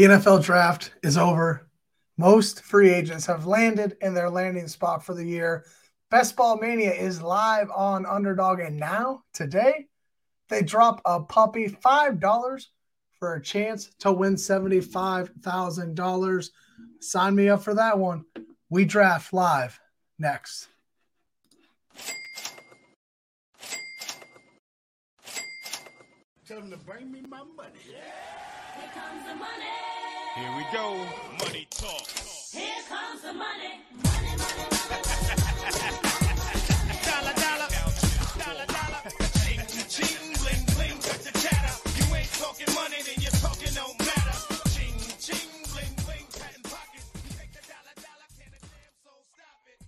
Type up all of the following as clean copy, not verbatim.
The NFL draft is over. Most free agents have landed in their landing spot for the year. Best Ball Mania is live on Underdog, and now, today, they drop a puppy $5 for a chance to win $75,000. Sign me up for that one. We draft live next. Tell them to bring me my money. Yeah. Here comes the money. Here we go. Money talk. Here comes the money. Money, money, money. Dollar, dollar. Dollar, dollar. Ain't you cheating? Bling, bling with the chatter. You ain't talking money, then you're talking no matter. Ching, ching, bling, bling, patent pocket. Take the dollar, dollar. Can't a damn soul stop it.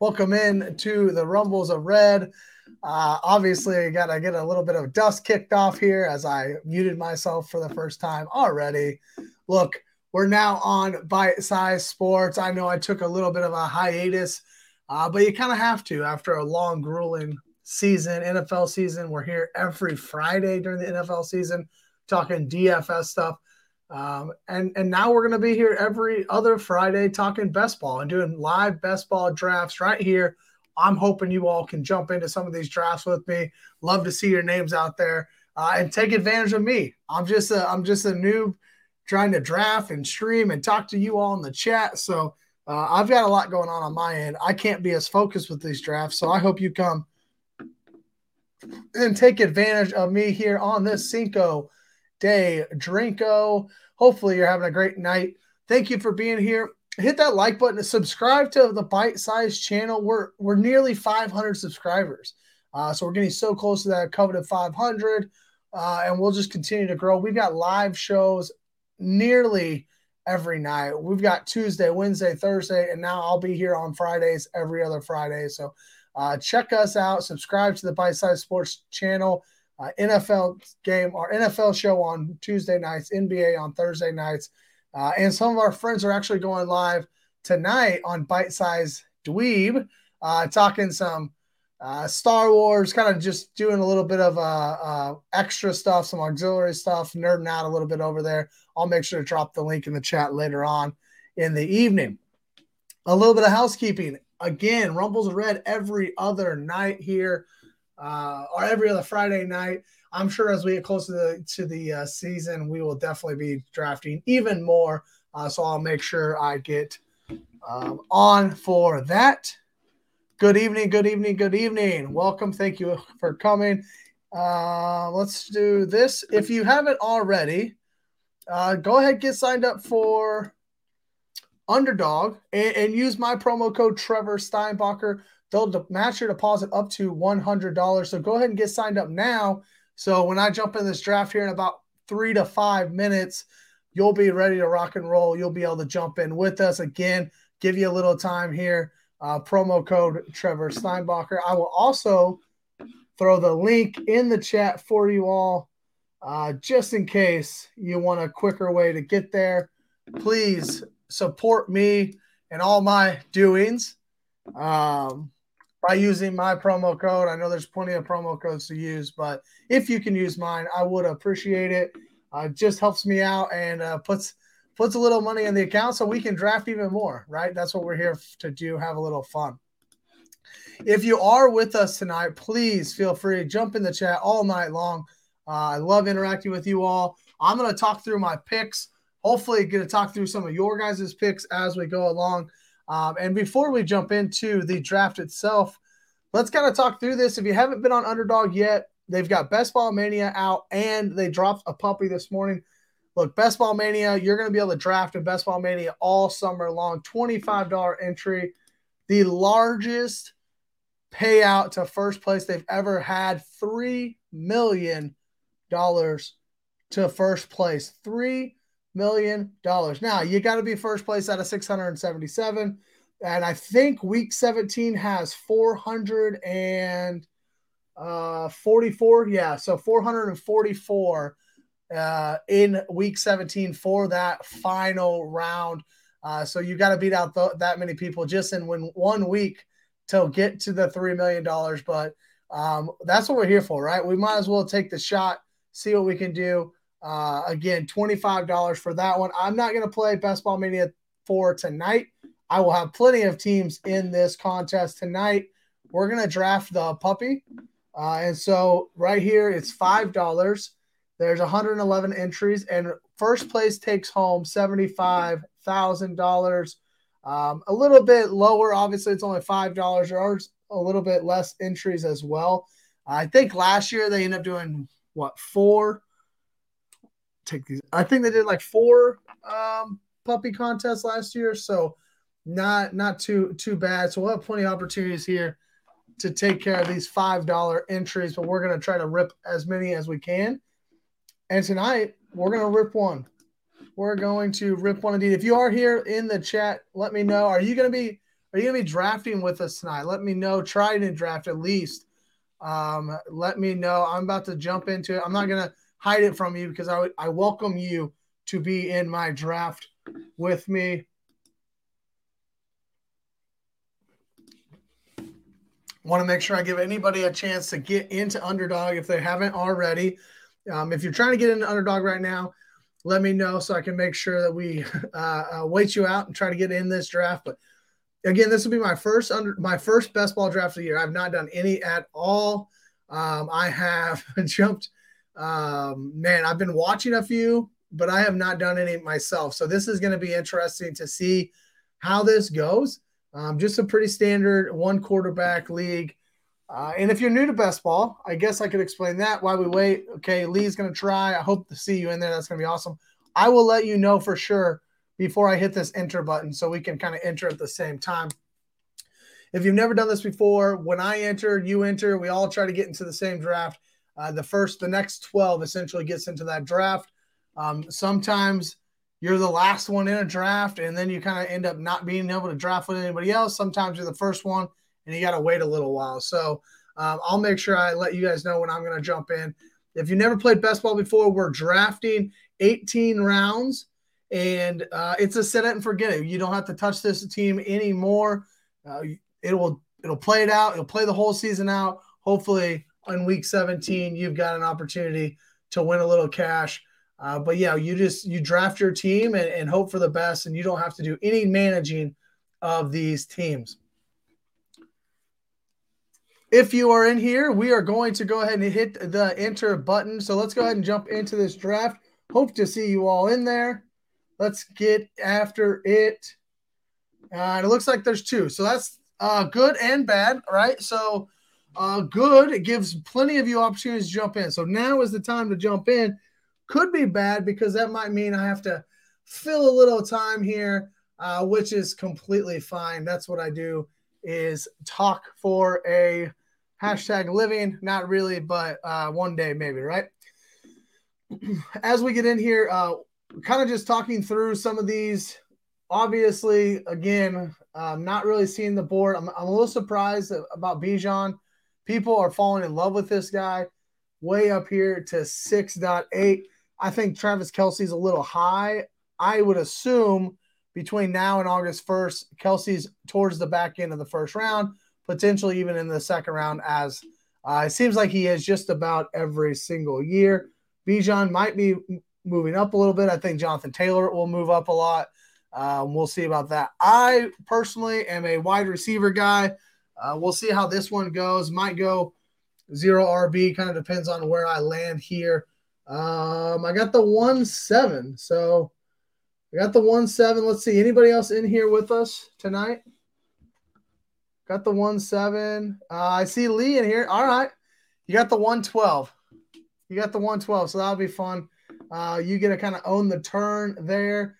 Welcome in to the Rumbles of Red. Obviously, I got to get a little bit of dust kicked off here as I muted myself for the first time already. Look, we're now on Bite Size Sports. I know I took a little bit of a hiatus, but you kind of have to after a long, grueling season, NFL season. We're here every Friday during the NFL season talking DFS stuff. And now we're going to be here every other Friday talking best ball and doing live best ball drafts right here. I'm hoping you all can jump into some of these drafts with me. Love to see your names out there and take advantage of me. I'm just a noob trying to draft and stream and talk to you all in the chat. So I've got a lot going on my end. I can't be as focused with these drafts. So I hope you come and take advantage of me here on this Cinco Day Drinko. Hopefully you're having a great night. Thank you for being here. Hit that like button and subscribe to the Bite Size channel. We're nearly 500 subscribers. So we're getting so close to that coveted 500, and we'll just continue to grow. We've got live shows nearly every night. We've got Tuesday, Wednesday, Thursday, and now I'll be here on Fridays, every other Friday. So check us out. Subscribe to the Bite Size Sports channel, NFL game, our NFL show on Tuesday nights, NBA on Thursday nights. And some of our friends are actually going live tonight on Bite Size Dweeb, talking some Star Wars, kind of just doing a little bit of extra stuff, some auxiliary stuff, nerding out a little bit over there. I'll make sure to drop the link in the chat later on in the evening. A little bit of housekeeping. Again, Rumbles Red every other night here, or every other Friday night. I'm sure as we get closer to the season, we will definitely be drafting even more. So I'll make sure I get on for that. Good evening, good evening, good evening. Welcome. Thank you for coming. Let's do this. If you haven't already, go ahead and get signed up for Underdog and use my promo code Trevor Steinbacher. They'll match your deposit up to $100. So go ahead and get signed up now. So when I jump in this draft here in about 3 to 5 minutes, you'll be ready to rock and roll. You'll be able to jump in with us again, give you a little time here. Promo code Trevor Steinbacher. I will also throw the link in the chat for you all just in case you want a quicker way to get there. Please support me and all my doings by using my promo code. I know there's plenty of promo codes to use, but if you can use mine, I would appreciate it. It just helps me out and puts a little money in the account so we can draft even more, right? That's what we're here to do, have a little fun. If you are with us tonight, please feel free to jump in the chat all night long. I love interacting with you all. I'm going to talk through my picks. Hopefully going to talk through some of your guys' picks as we go along. And before we jump into the draft itself, let's kind of talk through this. If you haven't been on Underdog yet, they've got Best Ball Mania out, and they dropped a puppy this morning. Look, Best Ball Mania, you're going to be able to draft in Best Ball Mania all summer long. $25 entry, the largest payout to first place they've ever had, $3 million to first place. $3 million. Now, you got to be first place out of 677, and I think week 17 has 444. Yeah, so 444 in week 17 for that final round. So you got to beat out that many people just in 1 week to get to the $3 million. But That's what we're here for, right? We might as well take the shot, see what we can do. Again, $25 for that one. I'm not going to play Best Ball Mania for tonight. I will have plenty of teams in this contest tonight. We're going to draft the puppy. And so right here, it's $5. There's 111 entries, and first place takes home $75,000. A little bit lower. Obviously, it's only $5. There are a little bit less entries as well. I think last year they ended up doing, what, four? Take these. I think they did like four puppy contests last year, so not too bad. So we'll have plenty of opportunities here to take care of these $5 entries, but we're going to try to rip as many as we can. And tonight, we're going to rip one. We're going to rip one indeed. If you are here in the chat, let me know. Are you going to be drafting with us tonight? Let me know. Try to draft at least. Let me know. I'm about to jump into it. I'm not going to hide it from you because I welcome you to be in my draft with me. Want to make sure I give anybody a chance to get into Underdog if they haven't already. If you're trying to get into Underdog right now, let me know so I can make sure that we wait you out and try to get in this draft. But again, this will be my first best ball draft of the year. I've not done any at all. I have jumped. I've been watching a few, but I have not done any myself. So this is going to be interesting to see how this goes. Just a pretty standard one quarterback league. And if you're new to best ball, I guess I could explain that while we wait. Okay, Lee's going to try. I hope to see you in there. That's going to be awesome. I will let you know for sure before I hit this enter button so we can kind of enter at the same time. If you've never done this before, when I enter, you enter, we all try to get into the same draft. The next 12 essentially gets into that draft. Sometimes you're the last one in a draft, and then you kind of end up not being able to draft with anybody else. Sometimes you're the first one, and you got to wait a little while. So I'll make sure I let you guys know when I'm going to jump in. If you never played best ball before, we're drafting 18 rounds, and it's a set it and forget it. You don't have to touch this team anymore. It'll play it out. It'll play the whole season out. Hopefully in week 17, you've got an opportunity to win a little cash. But yeah, you draft your team and hope for the best, and you don't have to do any managing of these teams. If you are in here, we are going to go ahead and hit the enter button. So let's go ahead and jump into this draft. Hope to see you all in there. Let's get after it. And it looks like there's two. So that's good and bad, right? So good, it gives plenty of you opportunities to jump in. So now is the time to jump in. Could be bad because that might mean I have to fill a little time here, which is completely fine. That's what I do. Is talk for a hashtag living. Not really, but one day maybe, right? As we get in here, kind of just talking through some of these. Obviously, again, not really seeing the board. I'm a little surprised about Bijan. People are falling in love with this guy way up here to 6.8. I think Travis Kelce's a little high. I would assume between now and August 1st, Kelce's towards the back end of the first round, potentially even in the second round, as it seems like he is just about every single year. Bijan might be moving up a little bit. I think Jonathan Taylor will move up a lot. We'll see about that. I personally am a wide receiver guy. We'll see how this one goes. Might go zero RB. Kind of depends on where I land here. I got the 1-7, so we got the 1-7. Let's see. Anybody else in here with us tonight? Got the 1-7. I see Lee in here. All right. You got the 1-12. You got the 1-12, so that'll be fun. You get to kind of own the turn there.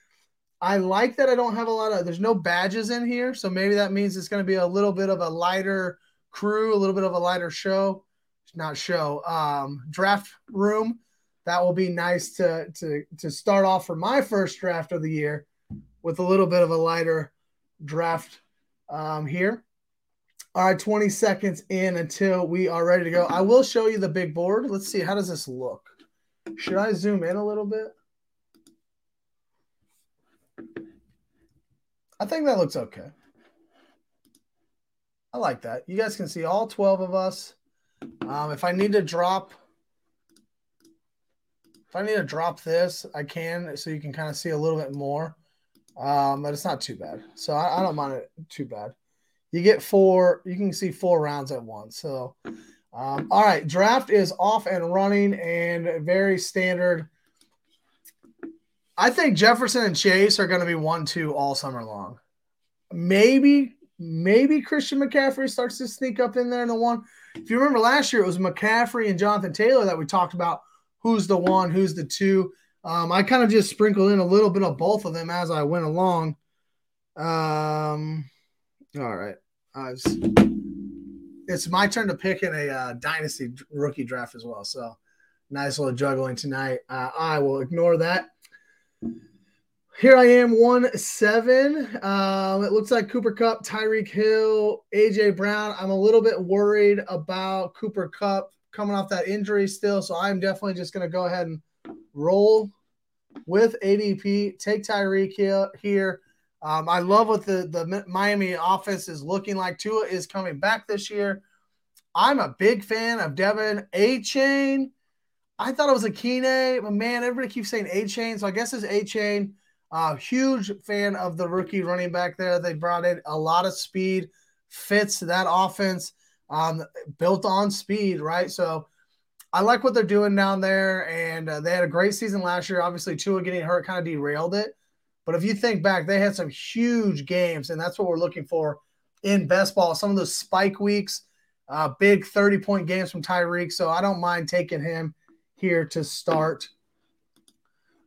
I like that I don't have a lot of – there's no badges in here, so maybe that means it's going to be a little bit of a lighter crew, a little bit of a lighter show. Not show. Draft room. That will be nice to start off for my first draft of the year with a little bit of a lighter draft here. All right, 20 seconds in until we are ready to go. I will show you the big board. Let's see. How does this look? Should I zoom in a little bit? I think that looks okay. I like that. You guys can see all 12 of us. If I need to drop this, I can, so you can kind of see a little bit more. But it's not too bad. So I don't mind it too bad. You get four, you can see four rounds at once. So, all right, draft is off and running and very standard. I think Jefferson and Chase are going to be 1-2 all summer long. Maybe Christian McCaffrey starts to sneak up in there in the one. If you remember last year, it was McCaffrey and Jonathan Taylor that we talked about. Who's the one? Who's the two? I kind of just sprinkled in a little bit of both of them as I went along. All right. It's my turn to pick in a dynasty rookie draft as well. So nice little juggling tonight. I will ignore that. Here I am, 1-7. It looks like Cooper Kupp, Tyreek Hill, A.J. Brown. I'm a little bit worried about Cooper Kupp coming off that injury still, so I'm definitely just going to go ahead and roll with ADP. Take Tyreek Hill here. I love what the Miami offense is looking like. Tua is coming back this year. I'm a big fan of Devin Achane. I thought it was Achane, but man, everybody keeps saying Achane, so I guess it's Achane. Huge fan of the rookie running back there. They brought in a lot of speed, fits that offense, built on speed, right? So I like what they're doing down there, and they had a great season last year. Obviously, Tua getting hurt kind of derailed it. But if you think back, they had some huge games, and that's what we're looking for in best ball. Some of those spike weeks, big 30-point games from Tyreek. So I don't mind taking him here to start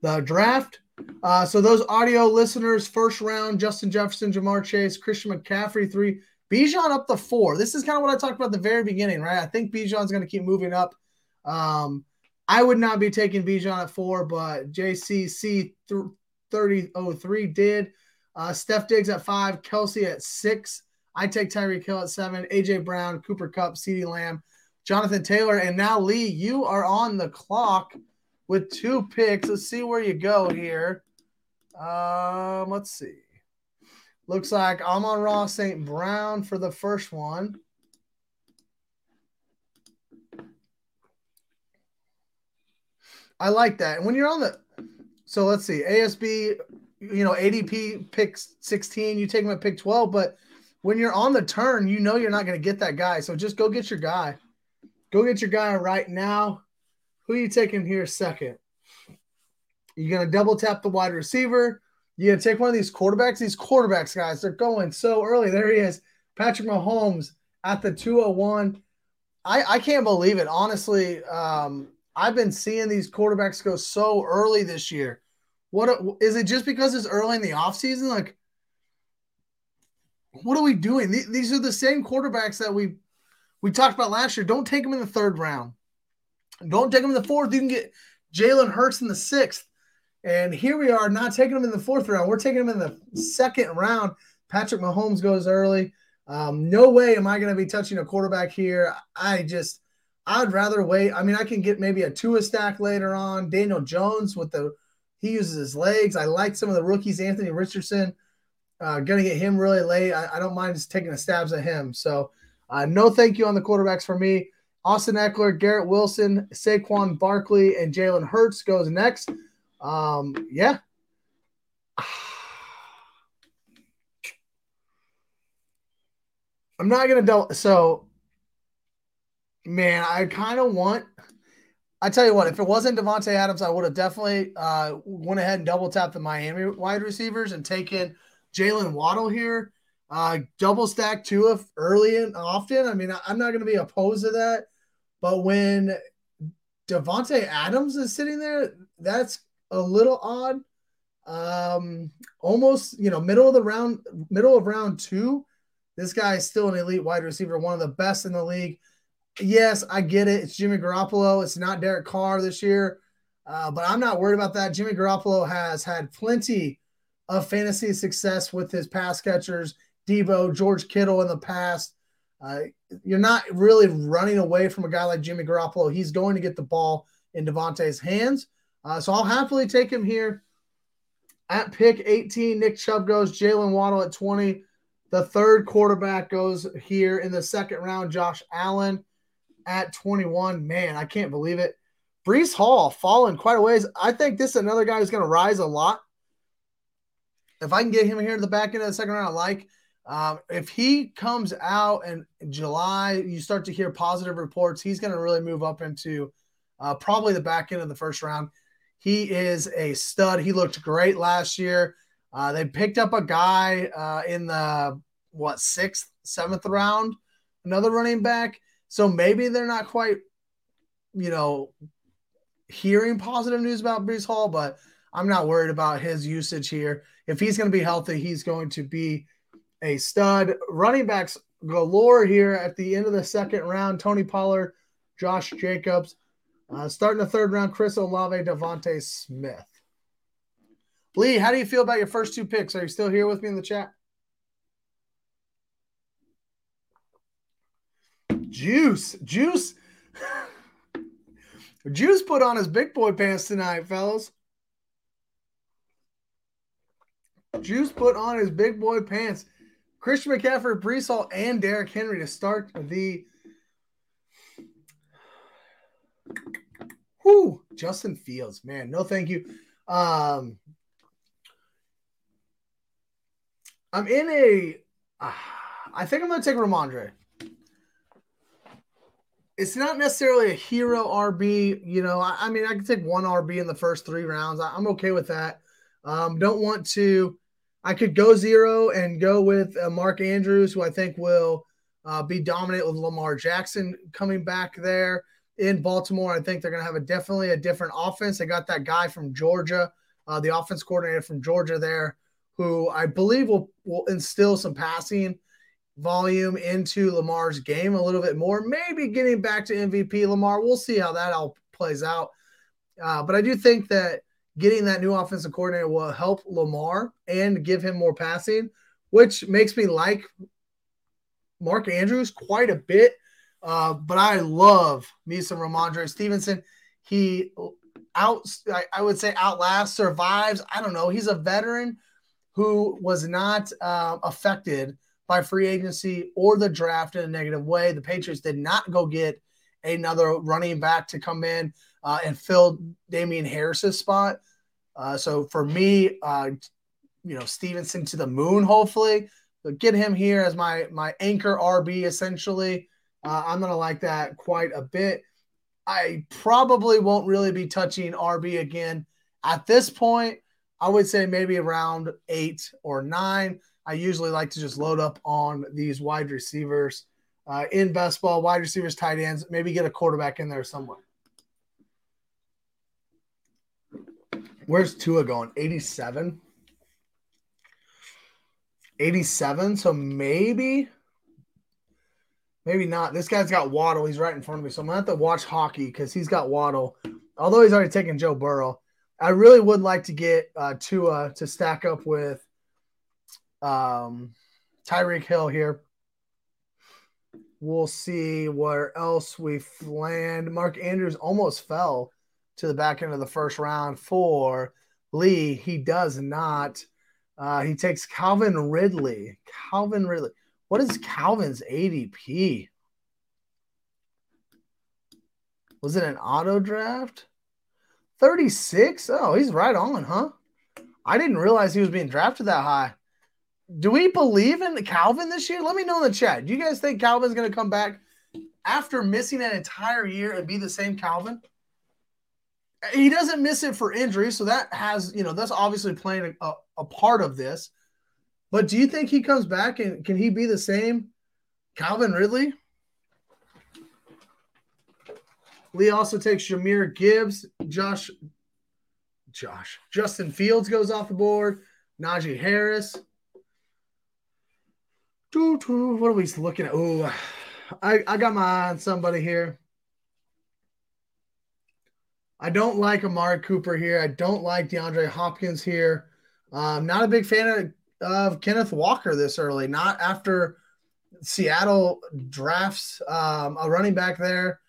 the draft. So those audio listeners, first round, Justin Jefferson, Ja'Marr Chase, Christian McCaffrey, 3. Bijan up to 4. This is kind of what I talked about at the very beginning, right? I think Bijan's going to keep moving up. I would not be taking Bijan at 4, but JCC 3003 did. Steph Diggs at 5, Kelsey at 6. I take Tyreek Hill at 7, A.J. Brown, Cooper Kupp, CeeDee Lamb, Jonathan Taylor, and now Lee, you are on the clock with 2 picks. Let's see where you go here. Let's see. Looks like Amon-Ra St. Brown for the first one. I like that. And when you're on the – so let's see. ASB, ADP picks 16. You take him at pick 12. But when you're on the turn, you know you're not going to get that guy. So just go get your guy. Go get your guy right now. Who are you taking here second? You're going to double tap the wide receiver. You're going to take one of these quarterbacks. These quarterbacks, guys, they're going so early. There he is, Patrick Mahomes at the 201. I can't believe it. Honestly, I've been seeing these quarterbacks go so early this year. Is it just because it's early in the offseason? Like, what are we doing? These are the same quarterbacks that we talked about last year. Don't take them in the third round. Don't take them in the fourth. You can get Jalen Hurts in the 6th. And here we are not taking him in the 4th round. We're taking him in the 2nd round. Patrick Mahomes goes early. No way am I going to be touching a quarterback here. I'd rather wait. I mean, I can get maybe a Tua stack later on. Daniel Jones he uses his legs. I like some of the rookies. Anthony Richardson, going to get him really late. I don't mind just taking the stabs at him. So no thank you on the quarterbacks for me. Austin Eckler, Garrett Wilson, Saquon Barkley, and Jalen Hurts goes next. Yeah. I'm not going to double. So, man, I kind of want – I tell you what, if it wasn't Devontae Adams, I would have definitely went ahead and double-tapped the Miami wide receivers and taken Jalen Waddle here. Double-stack Tua early and often. I mean, I'm not going to be opposed to that. But when Devontae Adams is sitting there, that's – a little odd, almost, middle of round 2. This guy is still an elite wide receiver, one of the best in the league. Yes, I get it. It's Jimmy Garoppolo. It's not Derek Carr this year, but I'm not worried about that. Jimmy Garoppolo has had plenty of fantasy success with his pass catchers, Deebo, George Kittle in the past. You're not really running away from a guy like Jimmy Garoppolo. He's going to get the ball in Devontae's hands. So I'll happily take him here at pick 18. Nick Chubb goes, Jalen Waddle at 20. The third quarterback goes here in the 2nd round, Josh Allen. at 21. Man, I can't believe it. Breece Hall fallen quite a ways. I think this is another guy who's going to rise a lot. If I can get him here to the back end of the second round, I like. If he comes out in July, you start to hear positive reports. He's going to really move up into probably the back end of the first round. He is a stud. He looked great last year. They picked up a guy in the, sixth, seventh round, another running back. So maybe they're not quite, hearing positive news about Breece Hall, but I'm not worried about his usage here. If he's going to be healthy, he's going to be a stud. Running backs galore here at the end of the second round. Tony Pollard, Josh Jacobs. Starting the third round, Chris Olave, Devontae Smith. Lee, how do you feel about your first two picks? Are you still here with me in the chat? Juice. Juice put on his big boy pants tonight, fellas. Juice put on his big boy pants. Christian McCaffrey, Breece Hall, and Derrick Henry to start the... Whew, Justin Fields, man. No, thank you. I'm in a... I think I'm going to take Ramondre. It's not necessarily a hero RB. I can take one RB in the first three rounds. I'm okay with that. Don't want to. I could go zero and go with Mark Andrews, who I think will be dominant with Lamar Jackson coming back there in Baltimore. I think they're going to have definitely a different offense. They got that guy from Georgia, the offense coordinator from Georgia there, who I believe will instill some passing volume into Lamar's game a little bit more. Maybe getting back to MVP Lamar. We'll see how that all plays out. But I do think that getting that new offensive coordinator will help Lamar and give him more passing, which makes me like Mark Andrews quite a bit. But I love me some Ramondre Stevenson. He outlasts, survives. I don't know. He's a veteran who was not affected by free agency or the draft in a negative way. The Patriots did not go get another running back to come in and fill Damian Harris's spot. So for me, Stevenson to the moon, hopefully. But get him here as my anchor RB, essentially. I'm going to like that quite a bit. I probably won't really be touching RB again. At this point, I would say maybe around 8 or 9. I usually like to just load up on these wide receivers in best ball, wide receivers, tight ends, maybe get a quarterback in there somewhere. Where's Tua going? 87? 87, so maybe not. This guy's got Waddle. He's right in front of me, so I'm going to have to watch hockey because he's got Waddle, although he's already taken Joe Burrow. I really would like to get Tua to stack up with Tyreek Hill here. We'll see where else we land. Mark Andrews almost fell to the back end of the first round for Lee. He does not. He takes Calvin Ridley. What is Calvin's ADP? Was it an auto draft? 36? Oh, he's right on, huh? I didn't realize he was being drafted that high. Do we believe in Calvin this year? Let me know in the chat. Do you guys think Calvin's going to come back after missing an entire year and be the same Calvin? He doesn't miss it for injury, so that has, that's obviously playing a part of this. But do you think he comes back and can he be the same Calvin Ridley? Lee also takes Jahmyr Gibbs. Justin Fields goes off the board. Najee Harris. What are we looking at? Oh, I got my eye on somebody here. I don't like Amari Cooper here. I don't like DeAndre Hopkins here. I'm not a big fan of Kenneth Walker this early. Not after Seattle drafts a running back there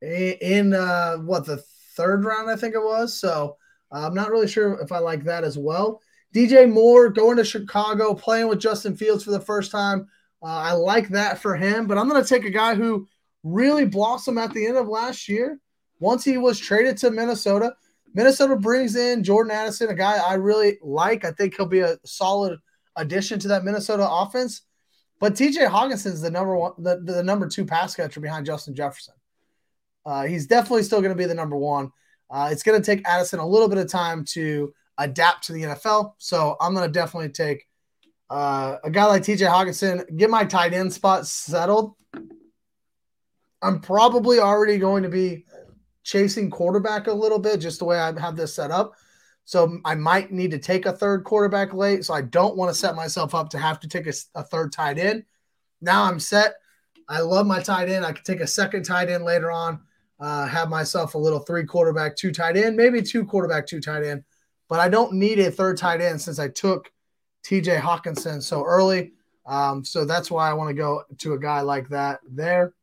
in the third round, I think it was. So I'm not really sure if I like that as well. DJ Moore going to Chicago, playing with Justin Fields for the first time. I like that for him, but I'm going to take a guy who really blossom at the end of last year. Once he was traded to Minnesota, Minnesota brings in Jordan Addison, a guy I really like. I think he'll be a solid addition to that Minnesota offense. But TJ Hawkinson's the number two pass catcher behind Justin Jefferson. He's definitely still going to be the number one. It's going to take Addison a little bit of time to adapt to the NFL. So I'm going to definitely take a guy like TJ Hawkinson, get my tight end spot settled. I'm probably already going to be chasing quarterback a little bit, just the way I have this set up. So I might need to take a third quarterback late. So I don't want to set myself up to have to take a third tight end. Now I'm set. I love my tight end. I could take a second tight end later on, have myself a little three quarterback, two tight end, maybe two quarterback, two tight end. But I don't need a third tight end since I took TJ Hawkinson so early. So that's why I want to go to a guy like that there.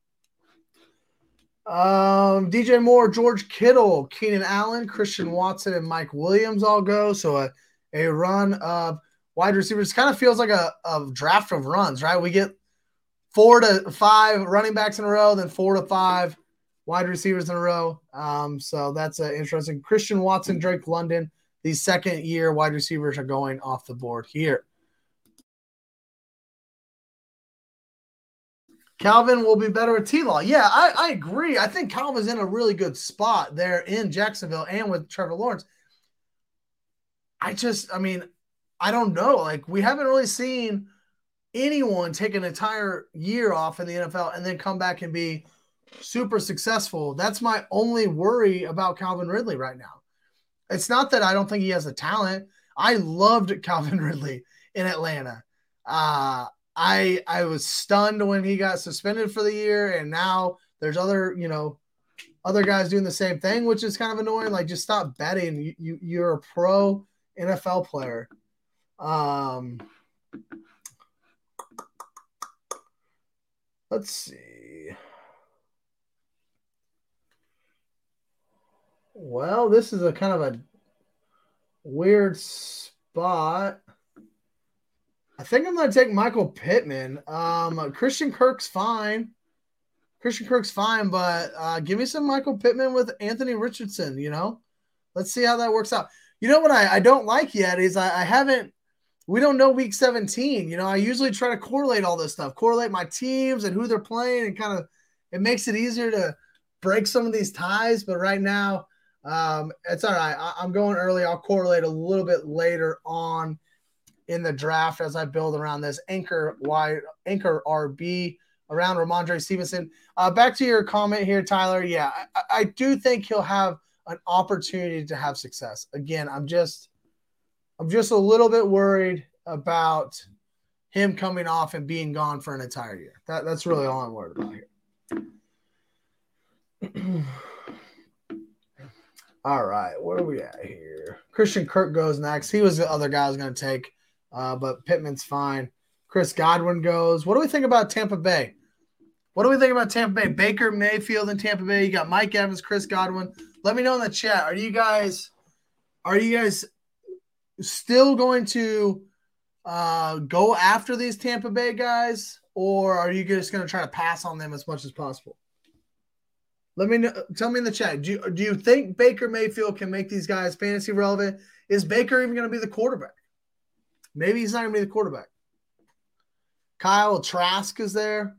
DJ Moore, George Kittle, Keenan Allen, Christian Watson, and Mike Williams all go. So a run of wide receivers. It kind of feels like a draft of runs, right? We get 4 to 5 running backs in a row, then 4 to 5 wide receivers in a row. So that's interesting. Christian Watson, Drake London, these second-year wide receivers are going off the board here. Calvin will be better with T-Law. Yeah, I agree. I think Calvin's in a really good spot there in Jacksonville and with Trevor Lawrence. I don't know. We haven't really seen anyone take an entire year off in the NFL and then come back and be super successful. That's my only worry about Calvin Ridley right now. It's not that I don't think he has the talent. I loved Calvin Ridley in Atlanta. I was stunned when he got suspended for the year, and now there's other guys doing the same thing, which is kind of annoying. Just stop betting. You're a pro NFL player. Let's see. Well, this is a kind of a weird spot. I think I'm going to take Michael Pittman. Christian Kirk's fine. But give me some Michael Pittman with Anthony Richardson, Let's see how that works out. You know what I don't like yet is I haven't – we don't know week 17. I usually try to correlate all this stuff, correlate my teams and who they're playing, and kind of – it makes it easier to break some of these ties. But right now, it's all right. I'm going early. I'll correlate a little bit later on in the draft as I build around this anchor RB around Ramondre Stevenson. Back to your comment here, Tyler. Yeah, I do think he'll have an opportunity to have success. Again, I'm just a little bit worried about him coming off and being gone for an entire year. That's really all I'm worried about here. All right, where are we at here? Christian Kirk goes next. He was the other guy I was going to take. But Pittman's fine. Chris Godwin goes. What do we think about Tampa Bay? Baker Mayfield in Tampa Bay. You got Mike Evans, Chris Godwin. Let me know in the chat. Are you guys still going to go after these Tampa Bay guys, or are you just going to try to pass on them as much as possible? Let me know. Tell me in the chat. Do you think Baker Mayfield can make these guys fantasy relevant? Is Baker even going to be the quarterback? Maybe he's not going to be the quarterback. Kyle Trask is there.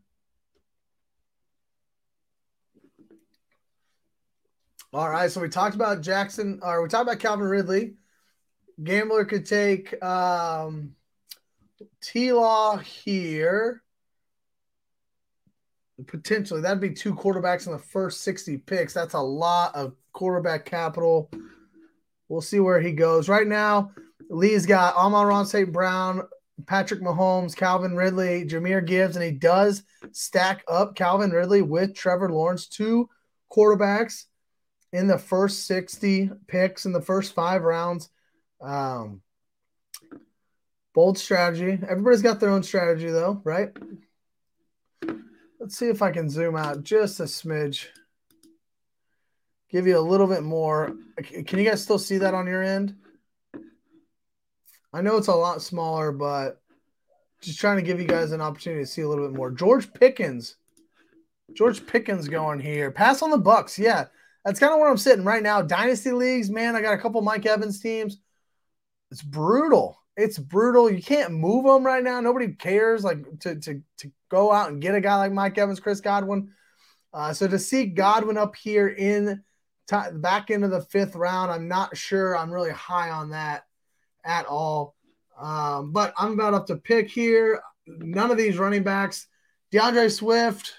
All right, so we talked about Calvin Ridley. Gambler could take T-Law here. Potentially, that'd be two quarterbacks in the first 60 picks. That's a lot of quarterback capital. We'll see where he goes. Right now, Lee's got Amon-Ra St. Brown, Patrick Mahomes, Calvin Ridley, Jahmyr Gibbs, and he does stack up Calvin Ridley with Trevor Lawrence, two quarterbacks in the first 60 picks in the first 5 rounds. Bold strategy. Everybody's got their own strategy, though, right? Let's see if I can zoom out just a smidge. Give you a little bit more. Can you guys still see that on your end? I know it's a lot smaller, but just trying to give you guys an opportunity to see a little bit more. George Pickens George Pickens going here. Pass on the Bucks. Yeah, that's kind of where I'm sitting right now. Dynasty leagues, man, I got a couple Mike Evans teams. It's brutal. It's brutal. You can't move them right now. Nobody cares like to go out and get a guy like Mike Evans, Chris Godwin. So to see Godwin up here in back into the fifth round, I'm not sure I'm really high on that at all. But I'm about up to pick here. None of these running backs. DeAndre Swift,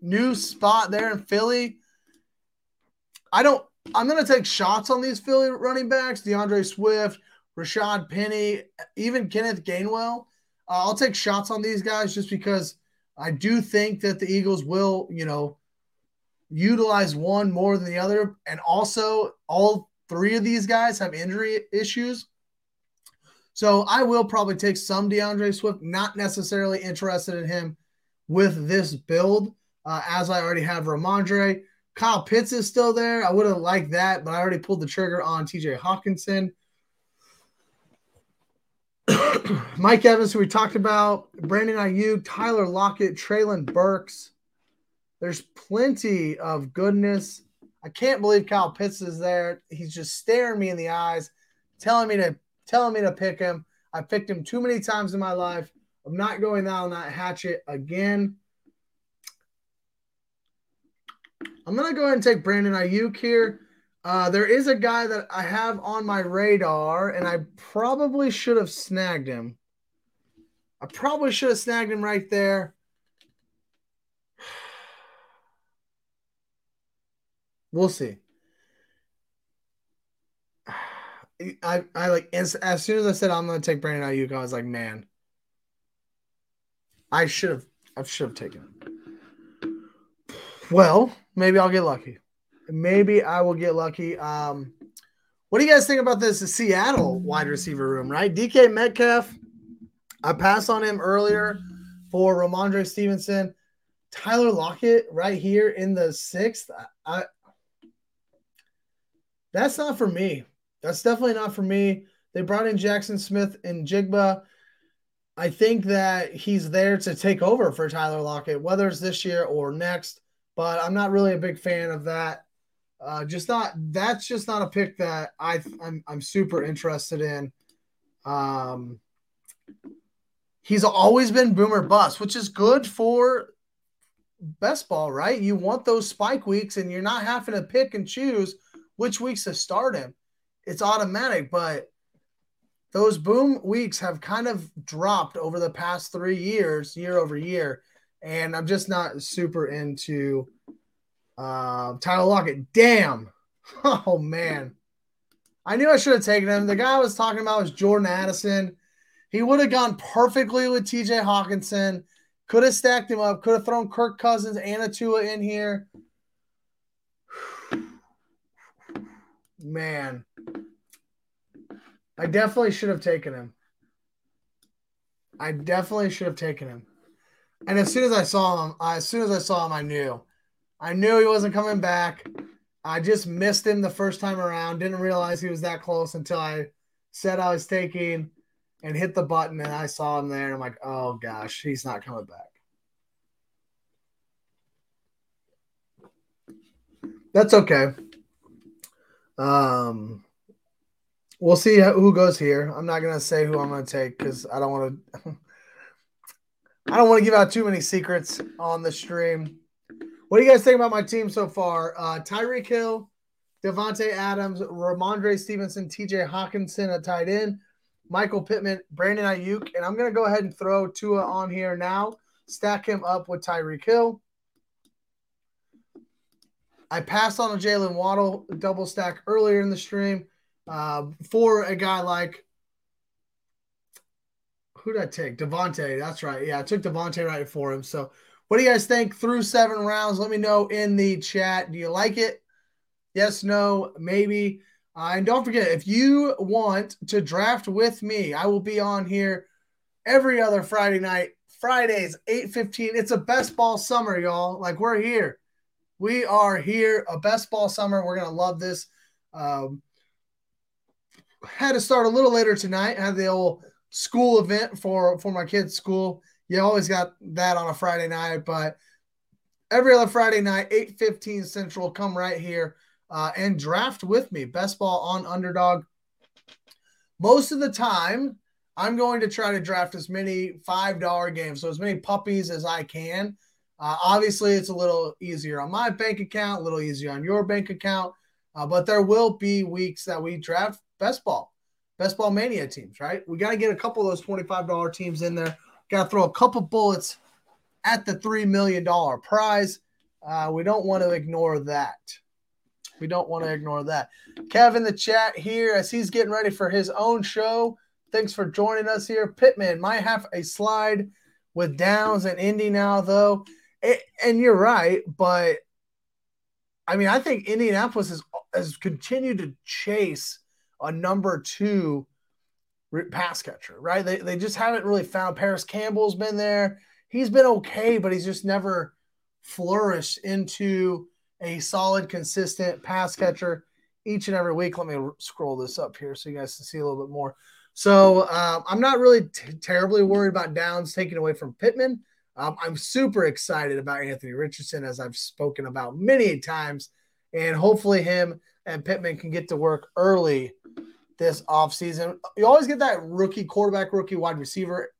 new spot there in Philly. I'm going to take shots on these Philly running backs. DeAndre Swift, Rashad Penny, even Kenneth Gainwell. I'll take shots on these guys just because I do think that the Eagles will, utilize one more than the other. And also all three of these guys have injury issues. So I will probably take some DeAndre Swift, not necessarily interested in him with this build, as I already have Ramondre. Kyle Pitts is still there. I would have liked that, but I already pulled the trigger on TJ Hawkinson. Mike Evans, who we talked about, Brandon Ayuk, Tyler Lockett, Treylon Burks. There's plenty of goodness. I can't believe Kyle Pitts is there. He's just staring me in the eyes, telling me to pick him. I picked him too many times in my life. I'm not going down that hatchet again. I'm going to go ahead and take Brandon Ayuk here. There is a guy that I have on my radar, and I probably should have snagged him. I probably should have snagged him right there. We'll see. I like as soon as I said I'm going to take Brandon Ayuk, I was like, man, I should have taken him. Well, maybe I'll get lucky. Maybe I will get lucky. What do you guys think about this Seattle wide receiver room, right? DK Metcalf, I passed on him earlier for Ramondre Stevenson. Tyler Lockett right here in the sixth. That's not for me. That's definitely not for me. They brought in Jackson Smith and Jigba. I think that he's there to take over for Tyler Lockett, whether it's this year or next. But I'm not really a big fan of that. That's just not a pick that I'm super interested in. He's always been boom or bust, which is good for best ball, right? You want those spike weeks, and you're not having to pick and choose which weeks to start him. It's automatic, but those boom weeks have kind of dropped over the past 3 years, year over year. And I'm just not super into Tyler Lockett. Damn. Oh, man. I knew I should have taken him. The guy I was talking about was Jordan Addison. He would have gone perfectly with TJ Hawkinson. Could have stacked him up. Could have thrown Kirk Cousins and Atua in here. Man. I definitely should have taken him. And as soon as I saw him, I knew he wasn't coming back. I just missed him the first time around. Didn't realize he was that close until I said I was taking and hit the button, and I saw him there. And I'm like, oh, gosh, he's not coming back. That's okay. We'll see who goes here. I'm not going to say who I'm going to take because I don't want to – I don't want to give out too many secrets on the stream. What do you guys think about my team so far? Tyreek Hill, Devontae Adams, Ramondre Stevenson, TJ Hawkinson, a tight end, Michael Pittman, Brandon Ayuk, and I'm going to go ahead and throw Tua on here now, stack him up with Tyreek Hill. I passed on a Jaylen Waddle double stack earlier in the stream for a guy like, who did I take? Devontae. That's right. Yeah, I took Devontae right for him. So what do you guys think through 7 rounds? Let me know in the chat. Do you like it? Yes, no, maybe. And don't forget, if you want to draft with me, I will be on here every other Friday night. Fridays, 8:15. It's a best ball summer, y'all. Like, we're here. We are here. A best ball summer. We're going to love this. Had to start a little later tonight. Had the old school event for my kids' school. You always got that on a Friday night, but every other Friday night, 8:15 Central. Come right here and draft with me. Best ball on Underdog. Most of the time, I'm going to try to draft as many $5 games, so as many puppies as I can. Obviously, it's a little easier on my bank account, a little easier on your bank account, but there will be weeks that we draft Best Ball Mania teams, right? We got to get a couple of those $25 teams in there. Got to throw a couple bullets at the $3 million prize. We don't want to ignore that. Kevin, the chat here, as he's getting ready for his own show. Thanks for joining us here. Pittman might have a slide with Downs and Indy now, though. And you're right, but, I mean, I think Indianapolis has continued to chase a number two pass catcher, right? They just haven't really found. Paris Campbell's been there. He's been okay, but he's just never flourished into a solid, consistent pass catcher each and every week. Let me scroll this up here so you guys can see a little bit more. So I'm not really terribly worried about Downs taking away from Pittman. I'm super excited about Anthony Richardson, as I've spoken about many times, and hopefully him and Pittman can get to work early this offseason. You always get that rookie quarterback, rookie wide receiver,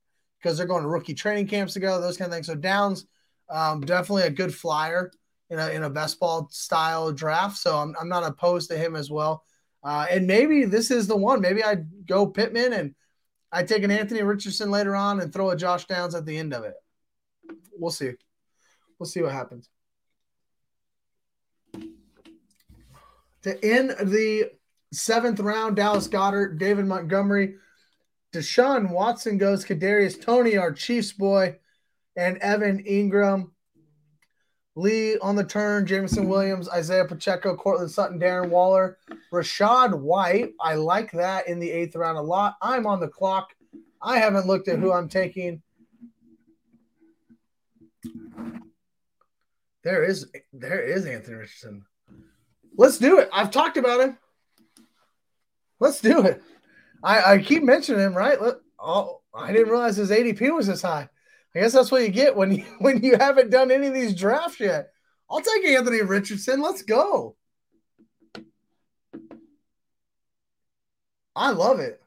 because they're going to rookie training camps together, those kind of things. So Downs, definitely a good flyer in a best ball style draft. So I'm not opposed to him as well. And maybe this is the one. Maybe I go Pittman and I take an Anthony Richardson later on and throw a Josh Downs at the end of it. We'll see. We'll see what happens. To end the seventh round, Dallas Goedert, David Montgomery, Deshaun Watson goes, Kadarius Toney, our Chiefs boy, and Evan Ingram. Lee on the turn, Jameson Williams, Isaiah Pacheco, Cortland Sutton, Darren Waller, Rachaad White. I like that in the eighth round a lot. I'm on the clock. I haven't looked at who I'm taking. There is Anthony Richardson. Let's do it. I've talked about him. Let's do it. I keep mentioning him, right? I didn't realize his ADP was this high. I guess that's what you get when you haven't done any of these drafts yet. I'll take Anthony Richardson. Let's go. I love it.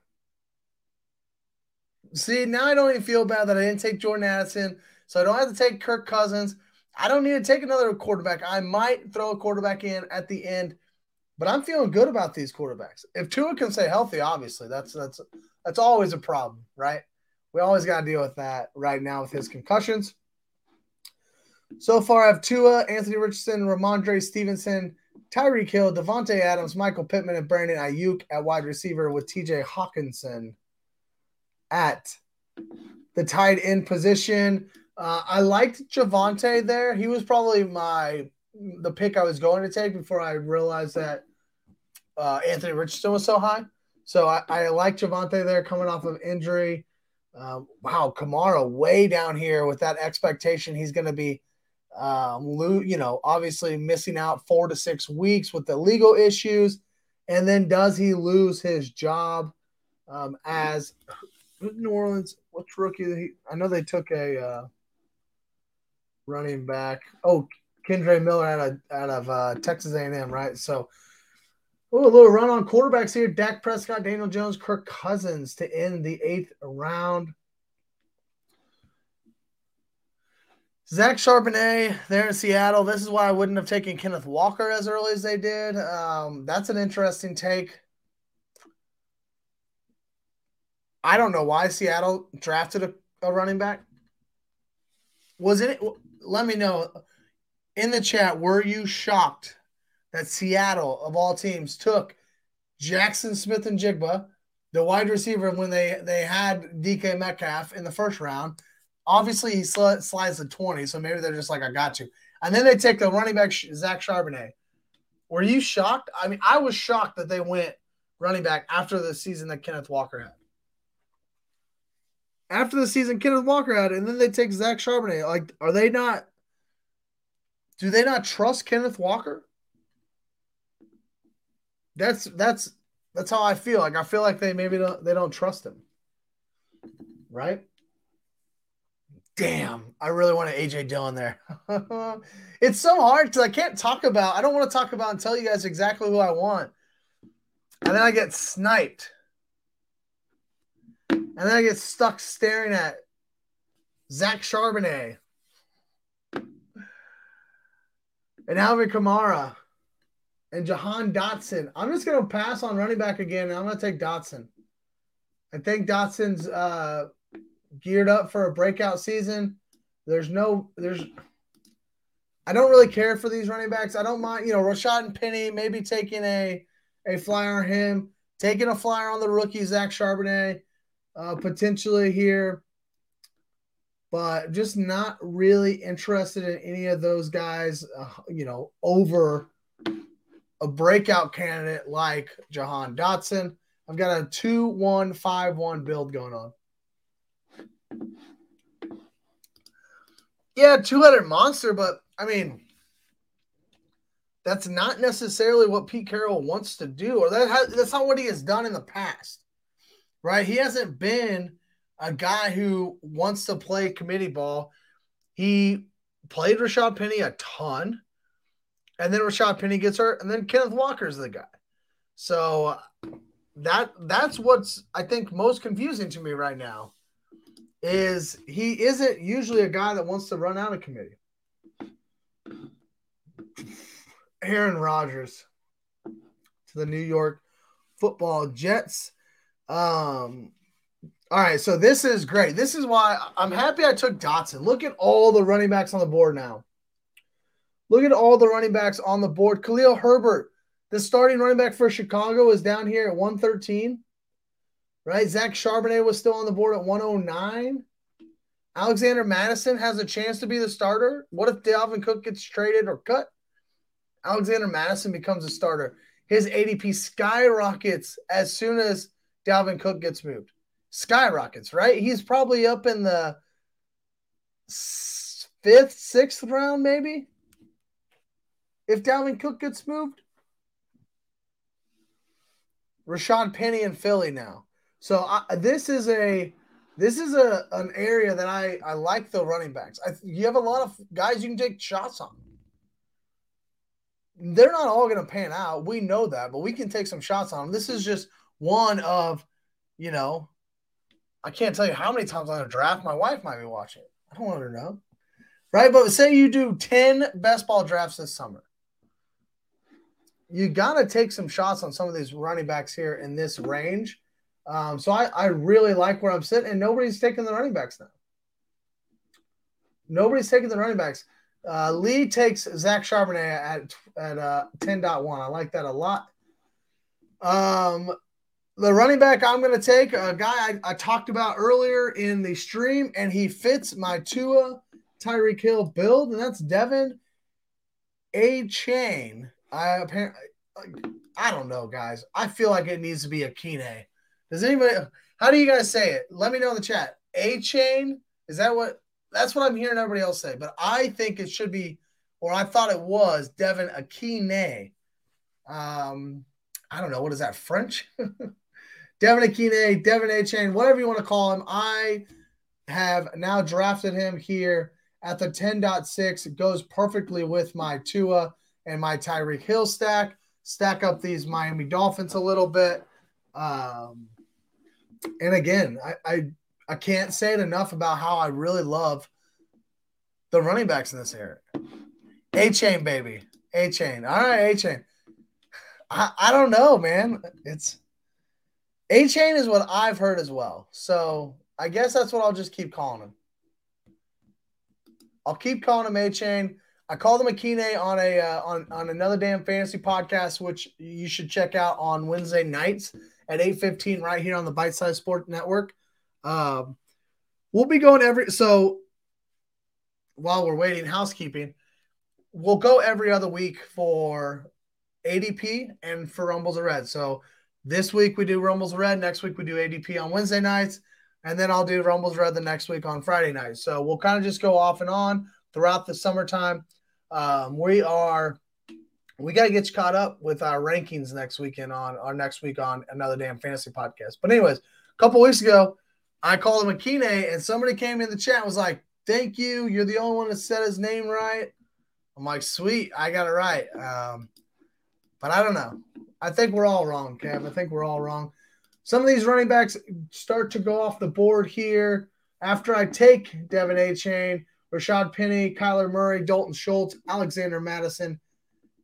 See, now I don't even feel bad that I didn't take Jordan Addison, so I don't have to take Kirk Cousins. I don't need to take another quarterback. I might throw a quarterback in at the end, but I'm feeling good about these quarterbacks. If Tua can stay healthy, obviously, that's always a problem, right? We always got to deal with that right now with his concussions. So far, I have Tua, Anthony Richardson, Ramondre Stevenson, Tyreek Hill, Devontae Adams, Michael Pittman, and Brandon Ayuk at wide receiver, with TJ Hawkinson at the tight end position. I liked Javonte there. He was probably the pick I was going to take before I realized that Anthony Richardson was so high. So I like Javonte there coming off of injury. Wow, Kamara way down here with that expectation. He's going to be, obviously missing out 4 to 6 weeks with the legal issues. And then does he lose his job as New Orleans? Which rookie? I know they took a running back. Oh, Kendre Miller out of Texas A&M, right? So a little run on quarterbacks here. Dak Prescott, Daniel Jones, Kirk Cousins to end the eighth round. Zach Charbonnet there in Seattle. This is why I wouldn't have taken Kenneth Walker as early as they did. That's an interesting take. I don't know why Seattle drafted a running back. Was it? Let me know in the chat. Were you shocked that Seattle, of all teams, took Jackson Smith and Jigba, the wide receiver, when they had DK Metcalf in the first round? Obviously, he slides to 20, so maybe they're just like, I got you. And then they take the running back, Zach Charbonnet. Were you shocked? I mean, I was shocked that they went running back after the season that Kenneth Walker had. After the season Kenneth Walker had, and then they take Zach Charbonnet. Like, do they not trust Kenneth Walker? That's how I feel. Like, I feel like they don't trust him. Right? damn, I really want an A.J. Dillon there. It's so hard because I can't talk about – I don't want to talk about and tell you guys exactly who I want. And then I get sniped. And then I get stuck staring at Zach Charbonnet and Alvin Kamara and Jahan Dotson. I'm just going to pass on running back again, and I'm going to take Dotson. I think Dotson's geared up for a breakout season. I don't really care for these running backs. I don't mind, Rashad and Penny, maybe taking a flyer on him, taking a flyer on the rookie Zach Charbonnet potentially here. But just not really interested in any of those guys, over a breakout candidate like Jahan Dotson. I've got a 2-1-5-1 build going on. Yeah, 200 monster, but that's not necessarily what Pete Carroll wants to do, or that's not what he has done in the past, right? He hasn't been a guy who wants to play committee ball. He played Rashad Penny a ton, and then Rashad Penny gets hurt, and then Kenneth Walker's the guy. So that's what's, I think, most confusing to me right now. Is he isn't usually a guy that wants to run out of committee. Aaron Rodgers to the New York Football Jets. All right, so this is great. This is why I'm happy I took Dotson. Look at all the running backs on the board now. Look at all the running backs on the board. Khalil Herbert, the starting running back for Chicago, is down here at 113. Right, Zach Charbonnet was still on the board at 109. Alexander Mattison has a chance to be the starter. What if Dalvin Cook gets traded or cut? Alexander Mattison becomes a starter. His ADP skyrockets as soon as Dalvin Cook gets moved. Skyrockets, right? He's probably up in the 5th, 6th round maybe if Dalvin Cook gets moved. Rashad Penny in Philly now. So this is an area that I like the running backs. You have a lot of guys you can take shots on. They're not all going to pan out. We know that, but we can take some shots on them. This is just one of, I can't tell you how many times on a draft my wife might be watching. I don't want her to know. Right? But say you do 10 best ball drafts this summer. You got to take some shots on some of these running backs here in this range. So I really like where I'm sitting, and nobody's taking the running backs now. Nobody's taking the running backs. Lee takes Zach Charbonnet at 10.1. I like that a lot. The running back I'm going to take, a guy I talked about earlier in the stream, and he fits my Tua Tyreek Hill build, and that's Devin Achane. I don't know, guys. I feel like it needs to be Achane. Does anybody – how do you guys say it? Let me know in the chat. Achane? Is that what – that's what I'm hearing everybody else say. But I think it should be – or I thought it was Devin Achane. I don't know. What is that, French? Devin Achane, Devin Achane, whatever you want to call him. I have now drafted him here at the 10.6. It goes perfectly with my Tua and my Tyreek Hill stack. Stack up these Miami Dolphins a little bit. And again, I can't say it enough about how I really love the running backs in this area. Achane, baby. Achane. All right, Achane. I don't know, man. It's Achane is what I've heard as well. So I guess that's what I'll just keep calling him. I'll keep calling him Achane. I called him Achane on a on another damn fantasy podcast, which you should check out on Wednesday nights at 8:15 right here on the Bite Size Sports Network. We'll be going so while we're waiting, housekeeping, we'll go every other week for ADP and for Rumbles of Red. So this week we do Rumbles of Red. Next week we do ADP on Wednesday nights. And then I'll do Rumbles of Red the next week on Friday night. So we'll kind of just go off and on throughout the summertime. We got to get you caught up with our rankings next week on Another Damn Fantasy Podcast. But anyways, a couple weeks ago, I called him Achane, and somebody came in the chat and was like, thank you. You're the only one that said his name right. I'm like, sweet, I got it right. But I don't know. I think we're all wrong, Kev. I think we're all wrong. Some of these running backs start to go off the board here. After I take Devin Achane, Rashad Penny, Kyler Murray, Dalton Schultz, Alexander Madison,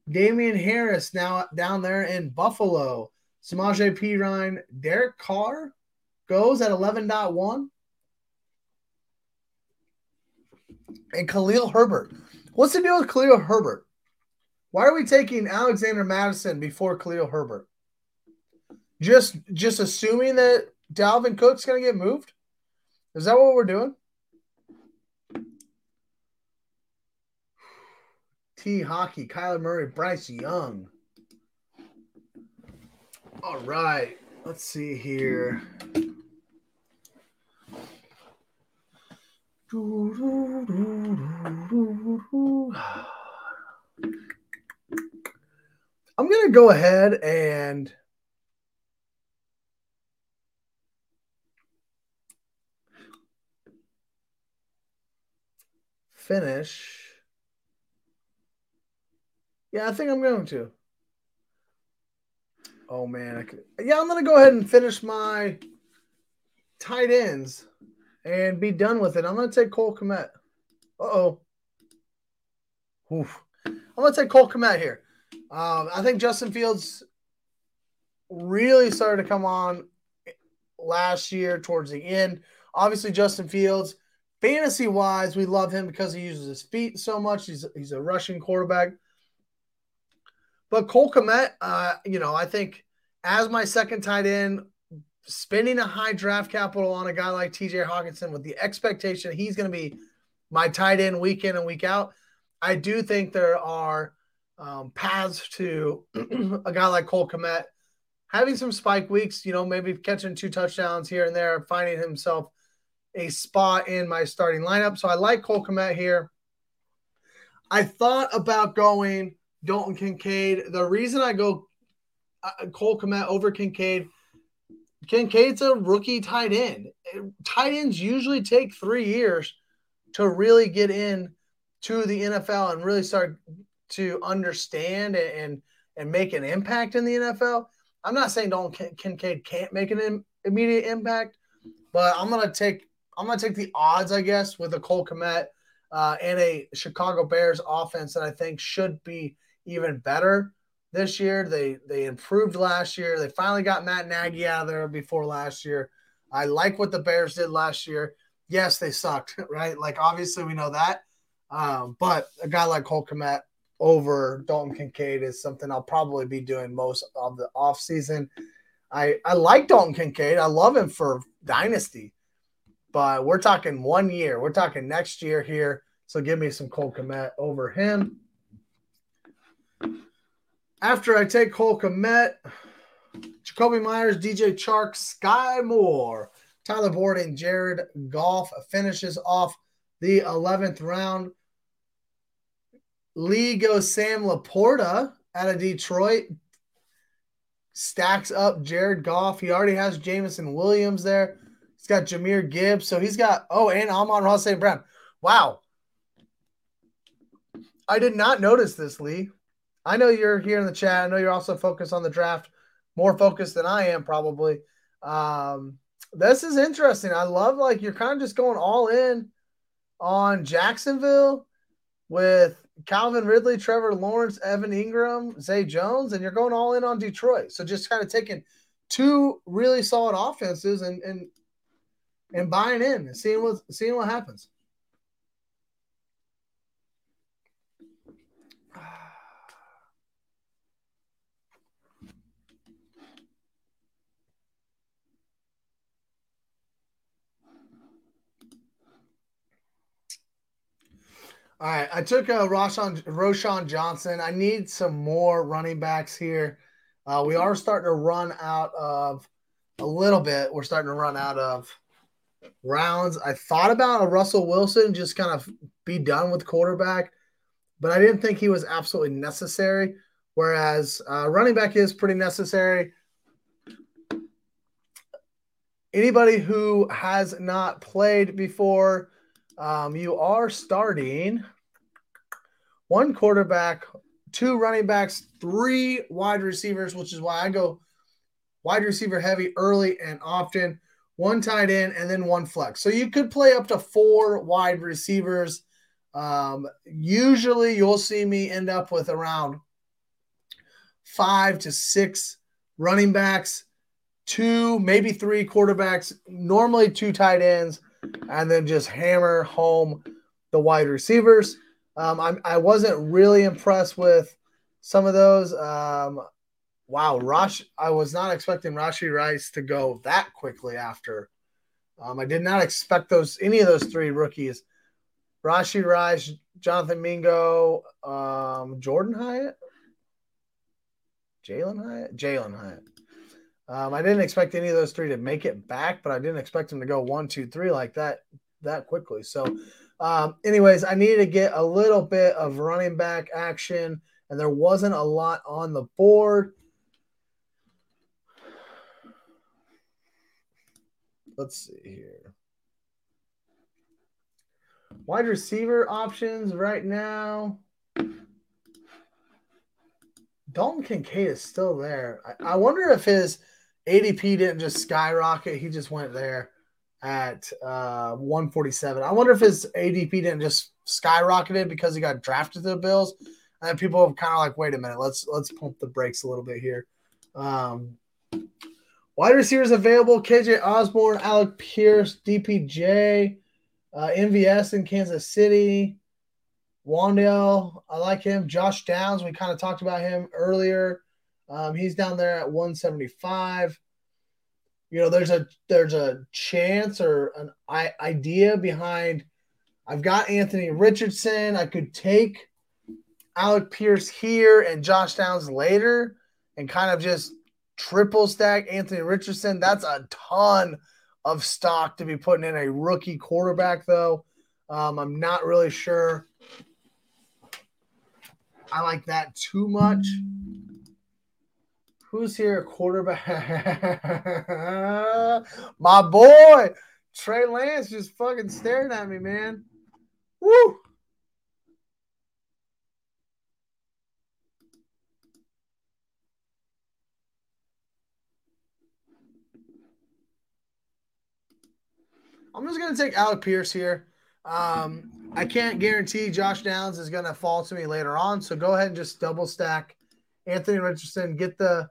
Damian Harris now down there in Buffalo, Samaje Perine, Derek Carr goes at 11.1, and Khalil Herbert. What's the deal with Khalil Herbert? Why are we taking Alexander Madison before Khalil Herbert? Just assuming that Dalvin Cook's going to get moved? Is that what we're doing? Hockey, Kyler Murray, Bryce Young. All right, let's see here. I'm going to go ahead and finish. Yeah, I think I'm going to. Oh, man. I'm going to go ahead and finish my tight ends and be done with it. I'm going to take Cole Kmet. Uh-oh. Oof. I'm going to take Cole Kmet here. I think Justin Fields really started to come on last year towards the end. Obviously, Justin Fields, fantasy-wise, we love him because he uses his feet so much. He's a rushing quarterback. But Cole Kmet, I think as my second tight end, spending a high draft capital on a guy like TJ Hawkinson with the expectation he's going to be my tight end week in and week out, I do think there are paths to a guy like Cole Kmet having some spike weeks, maybe catching 2 touchdowns here and there, finding himself a spot in my starting lineup. So I like Cole Kmet here. I thought about going Dalton Kincaid. The reason I go Cole Kmet over Kincaid's a rookie tight end. Tight ends usually take 3 years to really get in to the NFL and really start to understand and make an impact in the NFL. I'm not saying Dalton Kincaid can't make an immediate impact, but I'm gonna take the odds, I guess, with a Cole Kmet and a Chicago Bears offense that I think should be even better this year. They improved last year. They finally got Matt Nagy out of there before last year. I like what the Bears did last year. Yes, they sucked, right? Like, obviously we know that. But a guy like Cole Kmet over Dalton Kincaid is something I'll probably be doing most of the offseason. I like Dalton Kincaid. I love him for Dynasty. But we're talking 1 year. We're talking next year here. So give me some Cole Kmet over him. After I take Cole Kmet, Jacoby Myers, DJ Chark, Sky Moore, Tyler Boyd, and Jared Goff finishes off the 11th round. Lee goes Sam Laporta out of Detroit. Stacks up Jared Goff. He already has Jameson Williams there. He's got Jahmyr Gibbs. So he's got – oh, and Amon-Ra St. Brown. Wow. I did not notice this, Lee. I know you're here in the chat. I know you're also focused on the draft, more focused than I am probably. This is interesting. I love, like, you're kind of just going all in on Jacksonville with Calvin Ridley, Trevor Lawrence, Evan Ingram, Zay Jones, and you're going all in on Detroit. So just kind of taking two really solid offenses and buying in and seeing what happens. All right, I took Roshan Johnson. I need some more running backs here. We are starting to run out of a little bit. We're starting to run out of rounds. I thought about a Russell Wilson, just kind of be done with quarterback, but I didn't think he was absolutely necessary, whereas running back is pretty necessary. Anybody who has not played before You are starting one quarterback, two running backs, three wide receivers, which is why I go wide receiver heavy early and often, one tight end, and then one flex. So you could play up to four wide receivers. Usually you'll see me end up with around 5 to 6 running backs, 2, maybe 3 quarterbacks, normally 2 tight ends, and then just hammer home the wide receivers. I wasn't really impressed with some of those. I was not expecting Rashi Rice to go that quickly after. I did not expect any of those 3 rookies. Rashi Rice, Jonathan Mingo, Jordan Hyatt, Jalen Hyatt. I didn't expect any of those 3 to make it back, but I didn't expect them to go 1, 2, 3 like that quickly. So anyways, I needed to get a little bit of running back action, and there wasn't a lot on the board. Let's see here. Wide receiver options right now. Dalton Kincaid is still there. I wonder if his ADP didn't just skyrocket. He just went there at 147. I wonder if his ADP didn't just skyrocketed because he got drafted to the Bills. And then people have kind of like, wait a minute, let's pump the brakes a little bit here. Wide receivers available, KJ Osborne, Alec Pierce, DPJ, MVS in Kansas City, Wandale, I like him. Josh Downs, we kind of talked about him earlier. He's down there at 175. You know, there's a chance or an idea behind. I've got Anthony Richardson. I could take Alec Pierce here and Josh Downs later and kind of just triple stack Anthony Richardson. That's a ton of stock to be putting in a rookie quarterback, though. I'm not really sure I like that too much. Who's here? A quarterback. My boy, Trey Lance, just fucking staring at me, man. Woo! I'm just going to take Alec Pierce here. I can't guarantee Josh Downs is going to fall to me later on, so go ahead and just double stack Anthony Richardson. Get the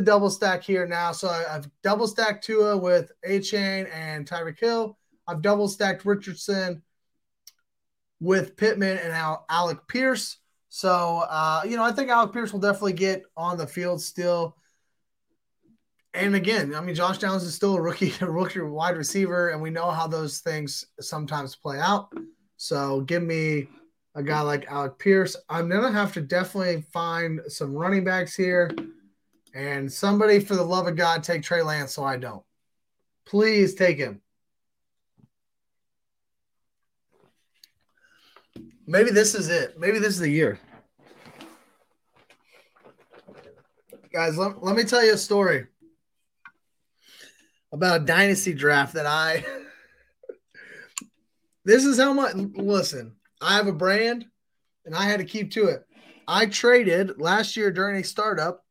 double stack here now. So I've double stacked Tua with Achane and Tyreek Hill. I've double stacked Richardson with Pittman and Alec Pierce. So, I think Alec Pierce will definitely get on the field still. And again, I mean, Josh Downs is still a rookie wide receiver, and we know how those things sometimes play out. So give me a guy like Alec Pierce. I'm going to have to definitely find some running backs here. And somebody, for the love of God, take Trey Lance so I don't. Please take him. Maybe this is it. Maybe this is the year. Guys, let me tell you a story about a dynasty draft that this is how much, listen, I have a brand and I had to keep to it. I traded last year during a startup.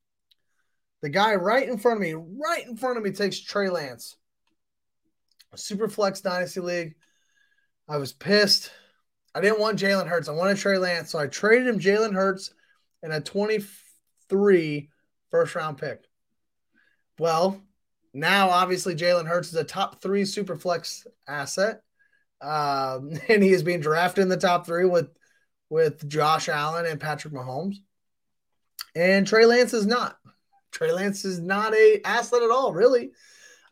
The guy right in front of me takes Trey Lance. Superflex Dynasty League. I was pissed. I didn't want Jalen Hurts. I wanted Trey Lance. So I traded him Jalen Hurts and a 23 first round pick. Well, now, obviously, Jalen Hurts is a top 3 superflex asset, and he is being drafted in the top 3 with Josh Allen and Patrick Mahomes. And Trey Lance is not. Trey Lance is not a asset at all, really.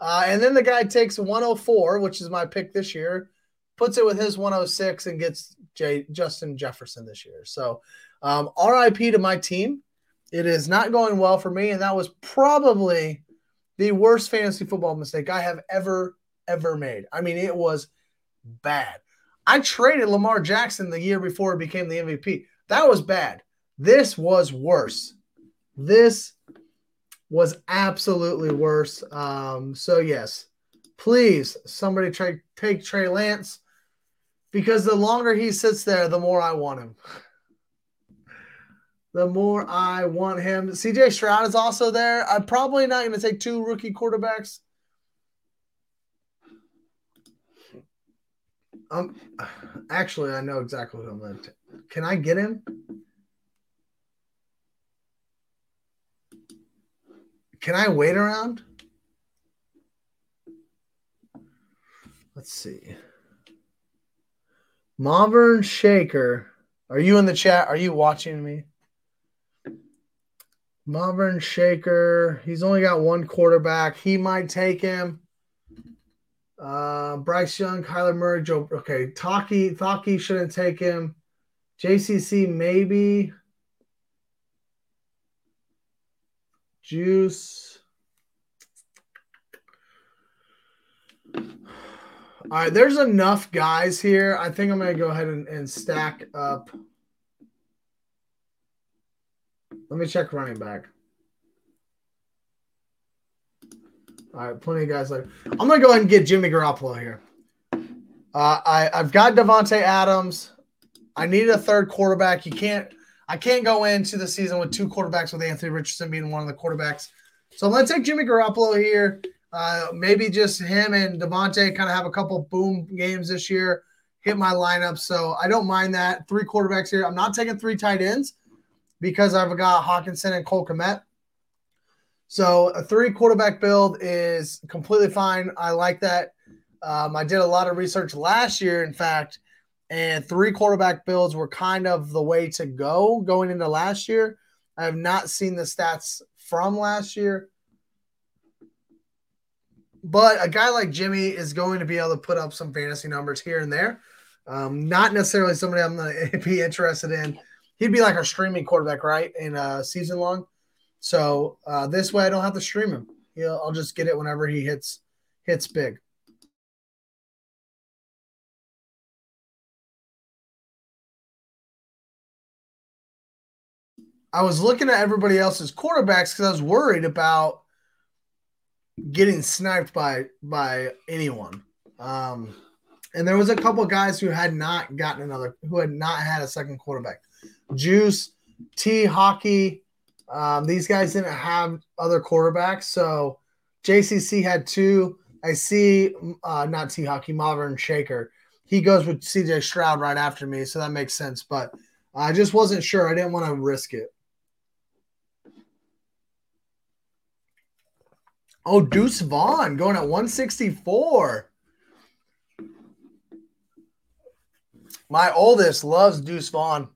And then the guy takes 104, which is my pick this year, puts it with his 106, and gets Justin Jefferson this year. So RIP to my team. It is not going well for me, and that was probably – the worst fantasy football mistake I have ever made. I mean, it was bad. I traded Lamar Jackson the year before he became the MVP. That was bad. This was worse. This was absolutely worse. So, yes, please, somebody take Trey Lance. because the longer he sits there, the more I want him. The more I want him. CJ Stroud is also there. I'm probably not going to take two rookie quarterbacks. Actually, I know exactly what I'm going to take. Can I get him? Can I wait around? Let's see. Mavern Shaker. Are you in the chat? Are you watching me? Mavern Shaker. He's only got one quarterback. He might take him. Bryce Young, Kyler Murray, Joe. Okay. Taki shouldn't take him. JCC, maybe. Juice. All right, there's enough guys here. I think I'm going to go ahead and stack up. Let me check running back. All right, plenty of guys left. I'm going to go ahead and get Jimmy Garoppolo here. I've got Davante Adams. I need a third quarterback. I can't go into the season with two quarterbacks, with Anthony Richardson being one of the quarterbacks. So I'm going to take Jimmy Garoppolo here. Maybe just him and Devontae kind of have a couple boom games this year, hit my lineup. So I don't mind that. Three quarterbacks here. I'm not taking three tight ends because I've got Hawkinson and Cole Kmet. So a three quarterback build is completely fine. I like that. I did a lot of research last year, in fact, and three quarterback builds were kind of the way to go going into last year. I have not seen the stats from last year. But a guy like Jimmy is going to be able to put up some fantasy numbers here and there. Not necessarily somebody I'm going to be interested in. He'd be like our streaming quarterback, right, in season long. So this way I don't have to stream him. I'll just get it whenever he hits big. I was looking at everybody else's quarterbacks because I was worried about getting sniped by anyone. And there was a couple guys who had not gotten who had not had a second quarterback. Juice, T. Hockey, these guys didn't have other quarterbacks. So JCC had two. I see not T. Hockey, Mavern Shaker. He goes with CJ Stroud right after me, so that makes sense. But I just wasn't sure. I didn't want to risk it. Oh, Deuce Vaughn going at 164. My oldest loves Deuce Vaughn.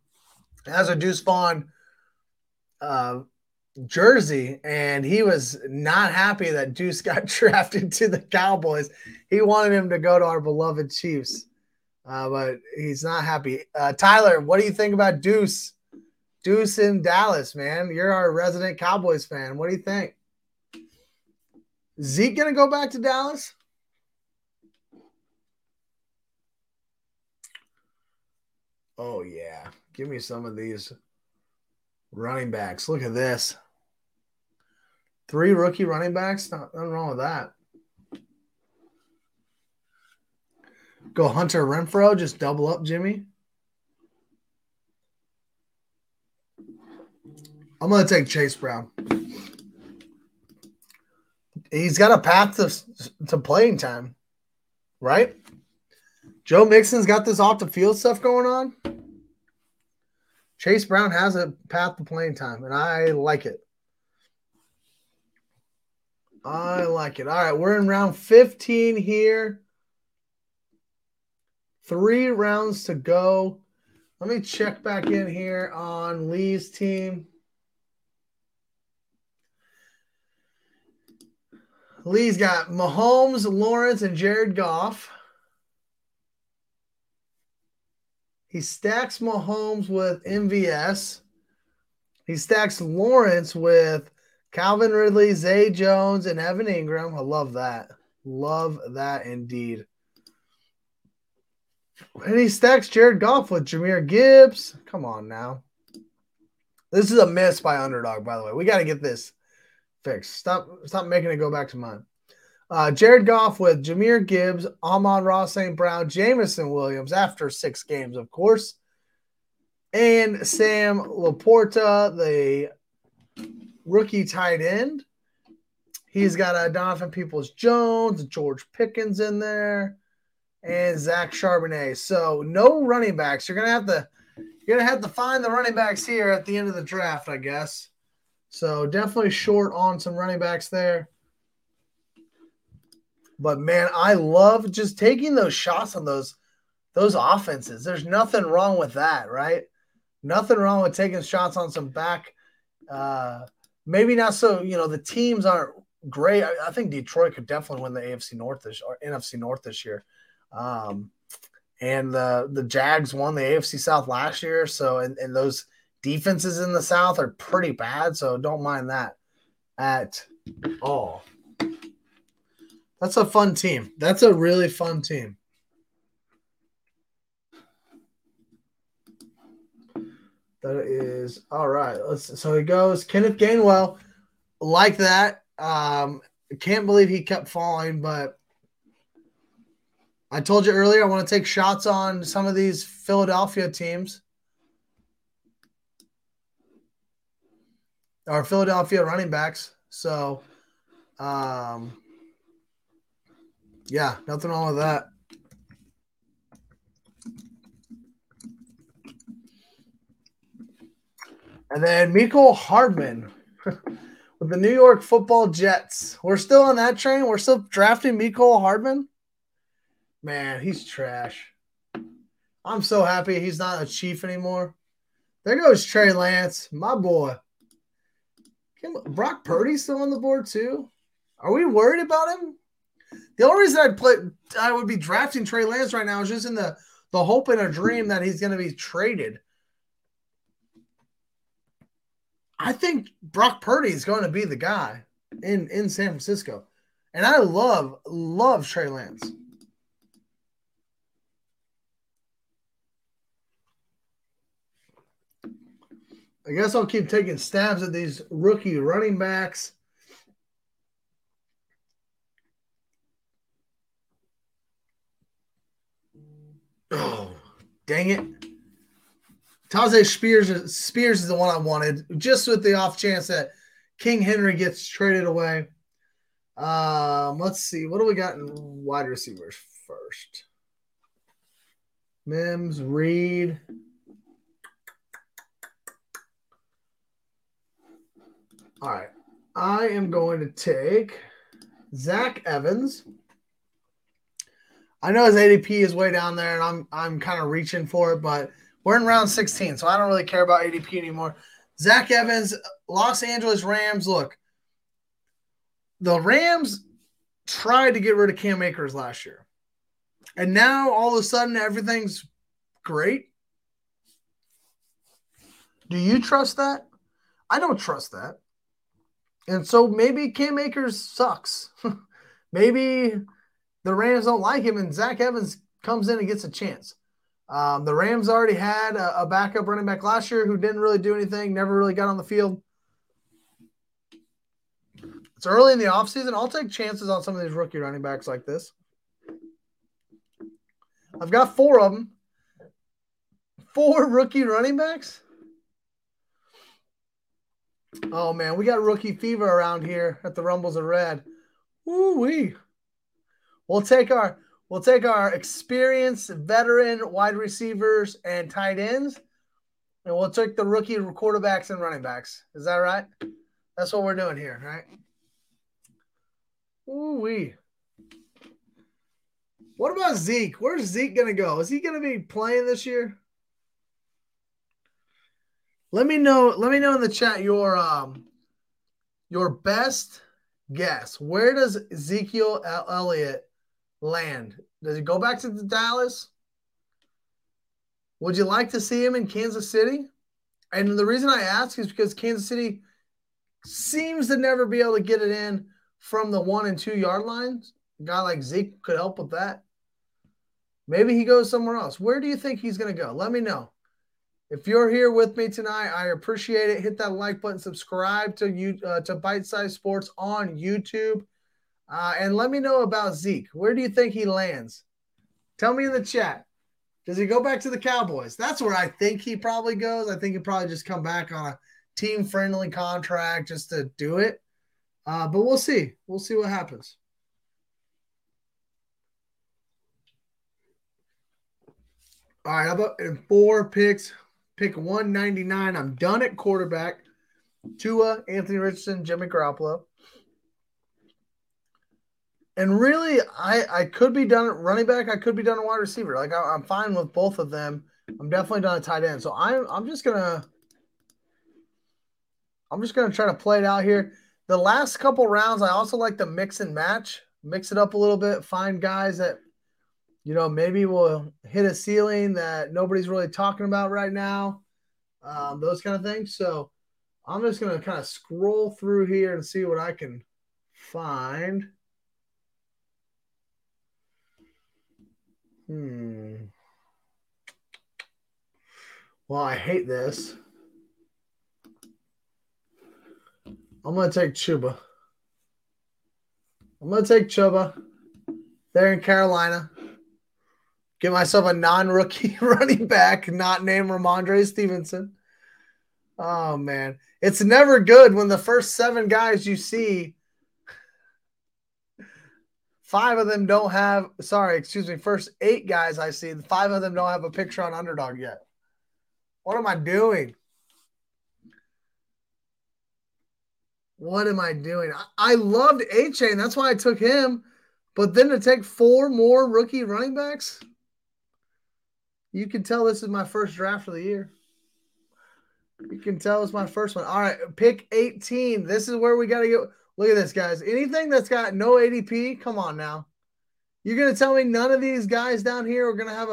Has a Deuce Vaughn jersey, and he was not happy that Deuce got drafted to the Cowboys. He wanted him to go to our beloved Chiefs, but he's not happy. Tyler, what do you think about Deuce? Deuce in Dallas, man. You're our resident Cowboys fan. What do you think? Zeke going to go back to Dallas? Oh, yeah. Give me some of these running backs. Look at this. Three rookie running backs? Nothing wrong with that. Go Hunter Renfrow. Just double up, Jimmy. I'm going to take Chase Brown. He's got a path to playing time, right? Joe Mixon's got this off-the-field stuff going on. Chase Brown has a path to playing time, and I like it. I like it. All right, we're in round 15 here. 3 rounds to go. Let me check back in here on Lee's team. Lee's got Mahomes, Lawrence, and Jared Goff. He stacks Mahomes with MVS. He stacks Lawrence with Calvin Ridley, Zay Jones, and Evan Ingram. I love that. Love that indeed. And he stacks Jared Goff with Jahmyr Gibbs. Come on now. This is a miss by Underdog, by the way. We got to get this fixed. Stop making it go back to mine. Jared Goff with Jahmyr Gibbs, Amon-Ra St. Brown, Jamison Williams after 6 games, of course, and Sam Laporta, the rookie tight end. He's got Donovan Peoples-Jones, George Pickens in there, and Zach Charbonnet. So no running backs. You're gonna have to find the running backs here at the end of the draft, I guess. So definitely short on some running backs there. But, man, I love just taking those shots on those offenses. There's nothing wrong with that, right? Nothing wrong with taking shots on some back. Maybe not so, the teams aren't great. I think Detroit could definitely win the AFC North or NFC North this year. And the Jags won the AFC South last year. So, and those defenses in the South are pretty bad. So don't mind that at all. That's a fun team. That's a really fun team. That is all right. So it goes Kenneth Gainwell, like that. Can't believe he kept falling, but I told you earlier I want to take shots on some of these Philadelphia teams or Philadelphia running backs. So, yeah, nothing wrong with that. And then Mecole Hardman with the New York Football Jets. We're still on that train. We're still drafting Mecole Hardman. Man, he's trash. I'm so happy he's not a Chief anymore. There goes Trey Lance, my boy. Brock Purdy's still on the board too. Are we worried about him? The only reason I would be drafting Trey Lance right now is just in the hope and a dream that he's going to be traded. I think Brock Purdy is going to be the guy in San Francisco. And I love Trey Lance. I guess I'll keep taking stabs at these rookie running backs. Oh, dang it. Tajay Spears is the one I wanted, just with the off chance that King Henry gets traded away. Let's see. What do we got in wide receivers first? Mims, Reed. All right. I am going to take Zach Evans. I know his ADP is way down there, and I'm kind of reaching for it, but we're in round 16, so I don't really care about ADP anymore. Zach Evans, Los Angeles Rams. Look, the Rams tried to get rid of Cam Akers last year, and now all of a sudden everything's great. Do you trust that? I don't trust that. And so maybe Cam Akers sucks. Maybe the Rams don't like him, and Zach Evans comes in and gets a chance. The Rams already had a backup running back last year who didn't really do anything, never really got on the field. It's early in the offseason. I'll take chances on some of these rookie running backs like this. I've got 4 of them. 4 rookie running backs? Oh, man, we got rookie fever around here at the Rumbles of Red. Woo-wee. We'll take our experienced veteran wide receivers and tight ends, and we'll take the rookie quarterbacks and running backs. Is that right? That's what we're doing here, right? Ooh-wee. What about Zeke? Where's Zeke going to go? Is he going to be playing this year? Let me know in the chat your best guess. Where does Ezekiel Elliott land? Does he go back to Dallas? Would you like to see him in Kansas City? And the reason I ask is because Kansas City seems to never be able to get it in from the 1 and 2 yard lines. A guy like Zeke could help with that. Maybe he goes somewhere else. Where do you think he's going to go? Let me know. If you're here with me tonight, I appreciate it. Hit that like button. Subscribe to Bite Size Sports on YouTube. And let me know about Zeke. Where do you think he lands? Tell me in the chat. Does he go back to the Cowboys? That's where I think he probably goes. I think he'll probably just come back on a team-friendly contract just to do it. But we'll see. We'll see what happens. All right, I'm up in four picks. Pick 199. I'm done at quarterback. Tua, Anthony Richardson, Jimmy Garoppolo. And really, I could be done at running back. I could be done at wide receiver. Like, I'm fine with both of them. I'm definitely done at tight end. So I'm just gonna try to play it out here. The last couple rounds, I also like to mix and match, mix it up a little bit, find guys that, you know, maybe will hit a ceiling that nobody's really talking about right now, those kind of things. So I'm just gonna kind of scroll through here and see what I can find. Well, I hate this. I'm going to take Chuba. I'm going to take Chuba. They're in Carolina. Get myself a non-rookie running back, not named Ramondre Stevenson. Oh, man. It's never good when the first seven guys you see, first eight guys I see, five of them don't have a picture on Underdog yet. What am I doing? What am I doing? I loved Achane. That's why I took him. But then to take four more rookie running backs, you can tell this is my first draft of the year. You can tell it's my first one. All right, pick 18. This is where we got to go. Look at this, guys. Anything that's got no ADP, come on now. You're going to tell me none of these guys down here are going to have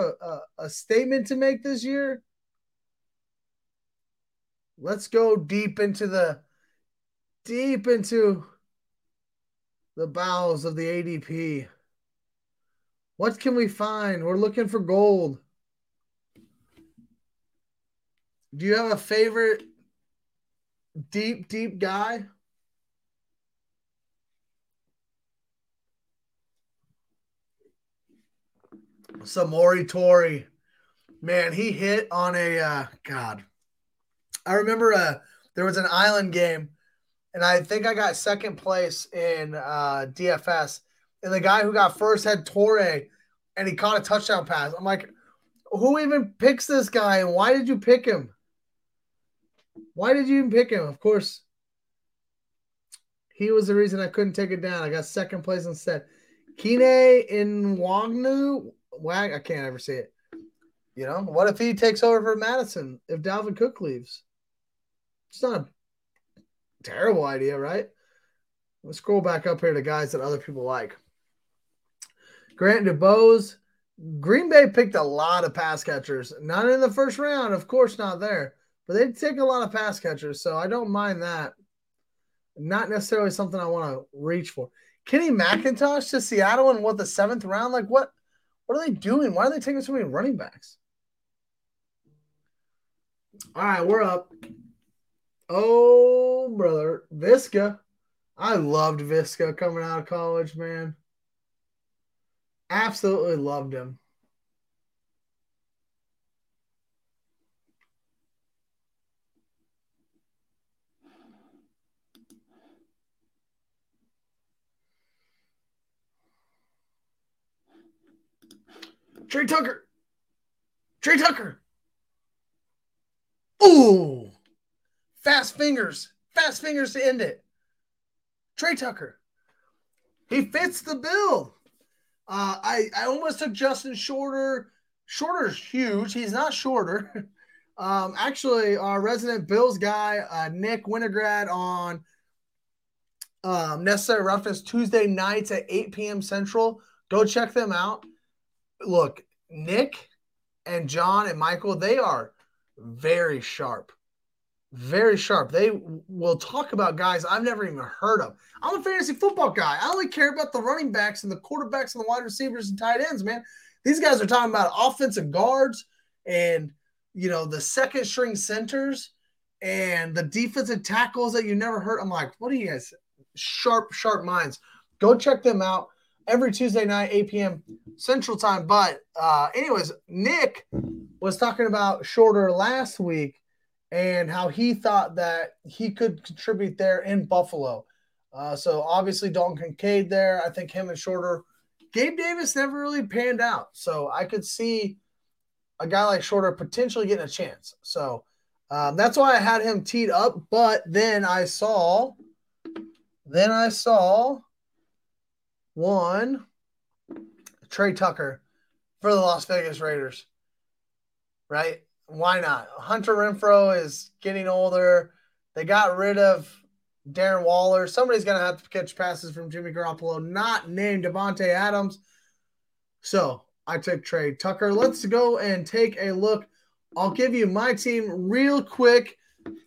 a statement to make this year? Let's go deep into the bowels of the ADP. What can we find? We're looking for gold. Do you have a favorite deep guy? Samori Torre. Man, he hit on a God. I remember there was an island game, and I think I got second place in DFS. And the guy who got first had Torre, and he caught a touchdown pass. I'm like, who even picks this guy, and why did you pick him? Why did you even pick him? Of course, he was the reason I couldn't take it down. I got second place instead. Kine Nwangwu, I can't ever say it. You know, what if he takes over for Madison if Dalvin Cook leaves? It's not a terrible idea, right? Let's scroll back up here to guys that other people like. Grant DuBose. Green Bay picked a lot of pass catchers. Not in the first round, of course not there. But they take a lot of pass catchers, so I don't mind that. Not necessarily something I want to reach for. Kenny McIntosh to Seattle in the seventh round? Like, what? What are they doing? Why are they taking so many running backs? All right, we're up. Oh, brother. Visca. I loved Visca coming out of college, man. Absolutely loved him. Trey Tucker. Ooh. Fast fingers to end it. Trey Tucker. He fits the bill. I almost took Justin Shorter. Shorter's huge. He's not shorter. Actually, our resident Bills guy, Nick Winograd on Necessary Roughness Tuesday nights at 8 p.m. Central. Go check them out. Look, Nick and John and Michael, they are very sharp. Very sharp. They will talk about guys I've never even heard of. I'm a fantasy football guy. I only care about the running backs and the quarterbacks and the wide receivers and tight ends, man. These guys are talking about offensive guards and, you know, the second string centers and the defensive tackles that you never heard. I'm like, what are you guys? Sharp minds. Go check them out every Tuesday night, 8 p.m. Central Time. But anyways, Nick was talking about Shorter last week and how he thought that he could contribute there in Buffalo. So obviously Dalton Kincaid there. I think him and Shorter. Gabe Davis never really panned out. So I could see a guy like Shorter potentially getting a chance. So that's why I had him teed up. But then I saw one, Trey Tucker for the Las Vegas Raiders, right? Why not? Hunter Renfrow is getting older. They got rid of Darren Waller. Somebody's going to have to catch passes from Jimmy Garoppolo, not named Devontae Adams. So I took Trey Tucker. Let's go and take a look. I'll give you my team real quick.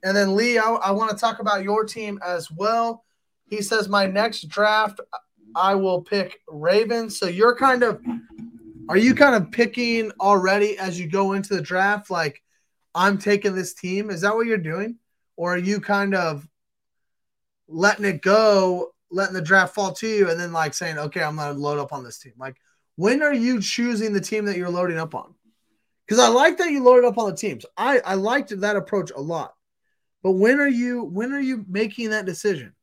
And then, Lee, I want to talk about your team as well. He says, my next draft, I will pick Ravens. So you're kind of – are you kind of picking already as you go into the draft, like, I'm taking this team? Is that what you're doing? Or are you kind of letting it go, letting the draft fall to you, and then, like, saying, okay, I'm going to load up on this team? Like, when are you choosing the team that you're loading up on? Because I like that you loaded up on the teams. I liked that approach a lot. But when are you making that decision?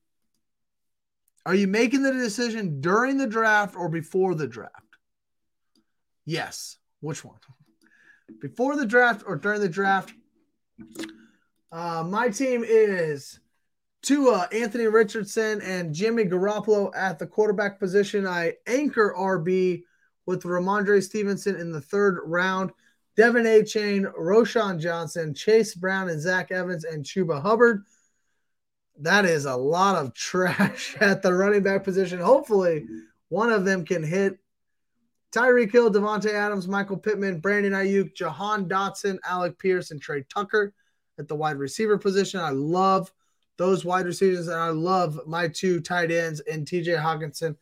Are you making the decision during the draft or before the draft? Yes. Which one? Before the draft or during the draft? My team is Tua, Anthony Richardson, and Jimmy Garoppolo at the quarterback position. I anchor RB with Ramondre Stevenson in the third round. Devin Achane, Roschon Johnson, Chase Brown, and Zach Evans, and Chuba Hubbard. That is a lot of trash at the running back position. Hopefully, one of them can hit. Tyreek Hill, Devontae Adams, Michael Pittman, Brandon Ayuk, Jahan Dotson, Alec Pierce, and Trey Tucker at the wide receiver position. I love those wide receivers, and I love my two tight ends in TJ Hawkinson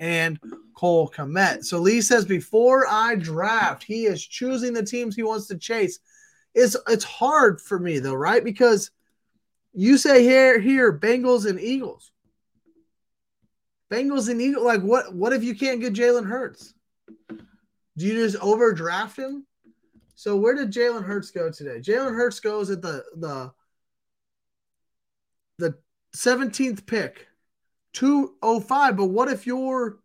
and Cole Kmet. So Lee says, before I draft, he is choosing the teams he wants to chase. It's hard for me, though, right? Because you say here, Bengals and Eagles. Bengals and Eagles, like what if you can't get Jalen Hurts? Do you just overdraft him? So where did Jalen Hurts go today? Jalen Hurts goes at the 17th pick, 205. But what if you're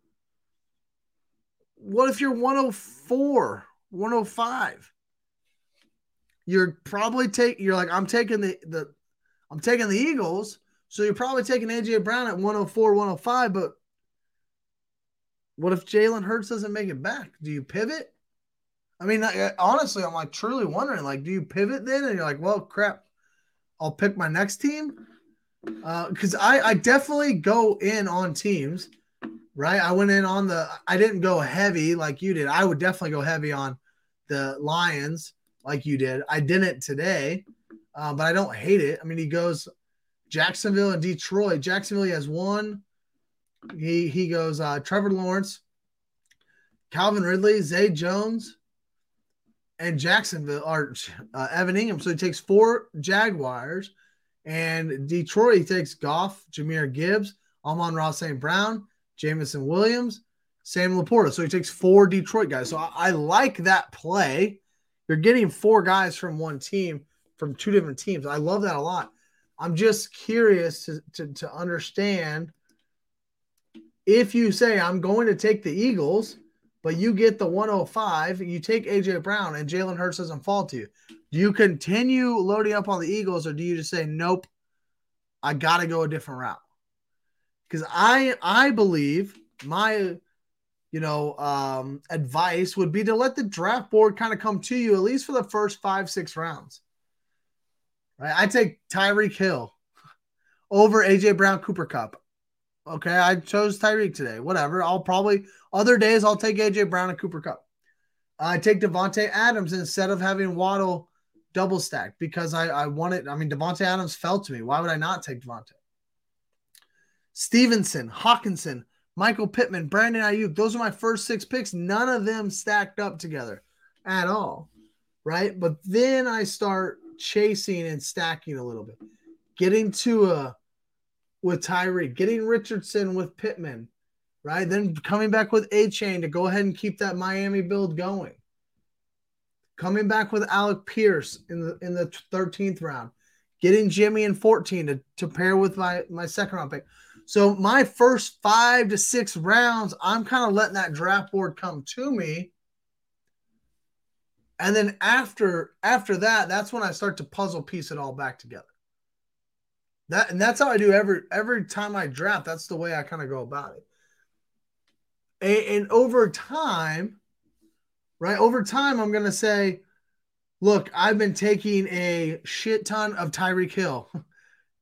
104, 105? I'm taking the Eagles, so you're probably taking A.J. Brown at 104, 105, but what if Jalen Hurts doesn't make it back? Do you pivot? I mean, honestly, I'm like truly wondering, like, do you pivot then? And you're like, well, crap, I'll pick my next team? Because I definitely go in on teams, right? I went in on I didn't go heavy like you did. I would definitely go heavy on the Lions like you did. I didn't today. But I don't hate it. I mean, he goes Jacksonville and Detroit. Jacksonville, he has one. He goes Trevor Lawrence, Calvin Ridley, Zay Jones, and Jacksonville, or Evan Ingram. So he takes four Jaguars. And Detroit, he takes Goff, Jahmyr Gibbs, Amon-Ra St. Brown, Jamison Williams, Sam Laporta. So he takes four Detroit guys. So I like that play. You're getting four guys from one team. From two different teams. I love that a lot. I'm just curious to understand if you say I'm going to take the Eagles, but you get the 105, you take A.J. Brown and Jalen Hurts doesn't fall to you. Do you continue loading up on the Eagles or do you just say, nope, I got to go a different route? Because I believe my advice would be to let the draft board kind of come to you at least for the first 5-6 rounds. I take Tyreek Hill over A.J. Brown, Cooper Kupp. Okay, I chose Tyreek today. Whatever. Other days I'll take A.J. Brown and Cooper Kupp. I take Devontae Adams instead of having Waddle double stacked because I want it. I mean, Devontae Adams fell to me. Why would I not take Devontae? Stevenson, Hawkinson, Michael Pittman, Brandon Ayuk. Those are my first six picks. None of them stacked up together at all, right? But then I start chasing and stacking a little bit, getting Tua with Tyreek, getting Richardson with Pittman, right? Then coming back with Achane to go ahead and keep that Miami build going. Coming back with Alec Pierce in the 13th round. Getting Jimmy in 14 to pair with my second round pick. So my first 5 to 6 rounds, I'm kind of letting that draft board come to me. And then after that, that's when I start to puzzle piece it all back together. That's how I do every time I draft. That's the way I kind of go about it. And over time, right? Over time, I'm going to say, look, I've been taking a shit ton of Tyreek Hill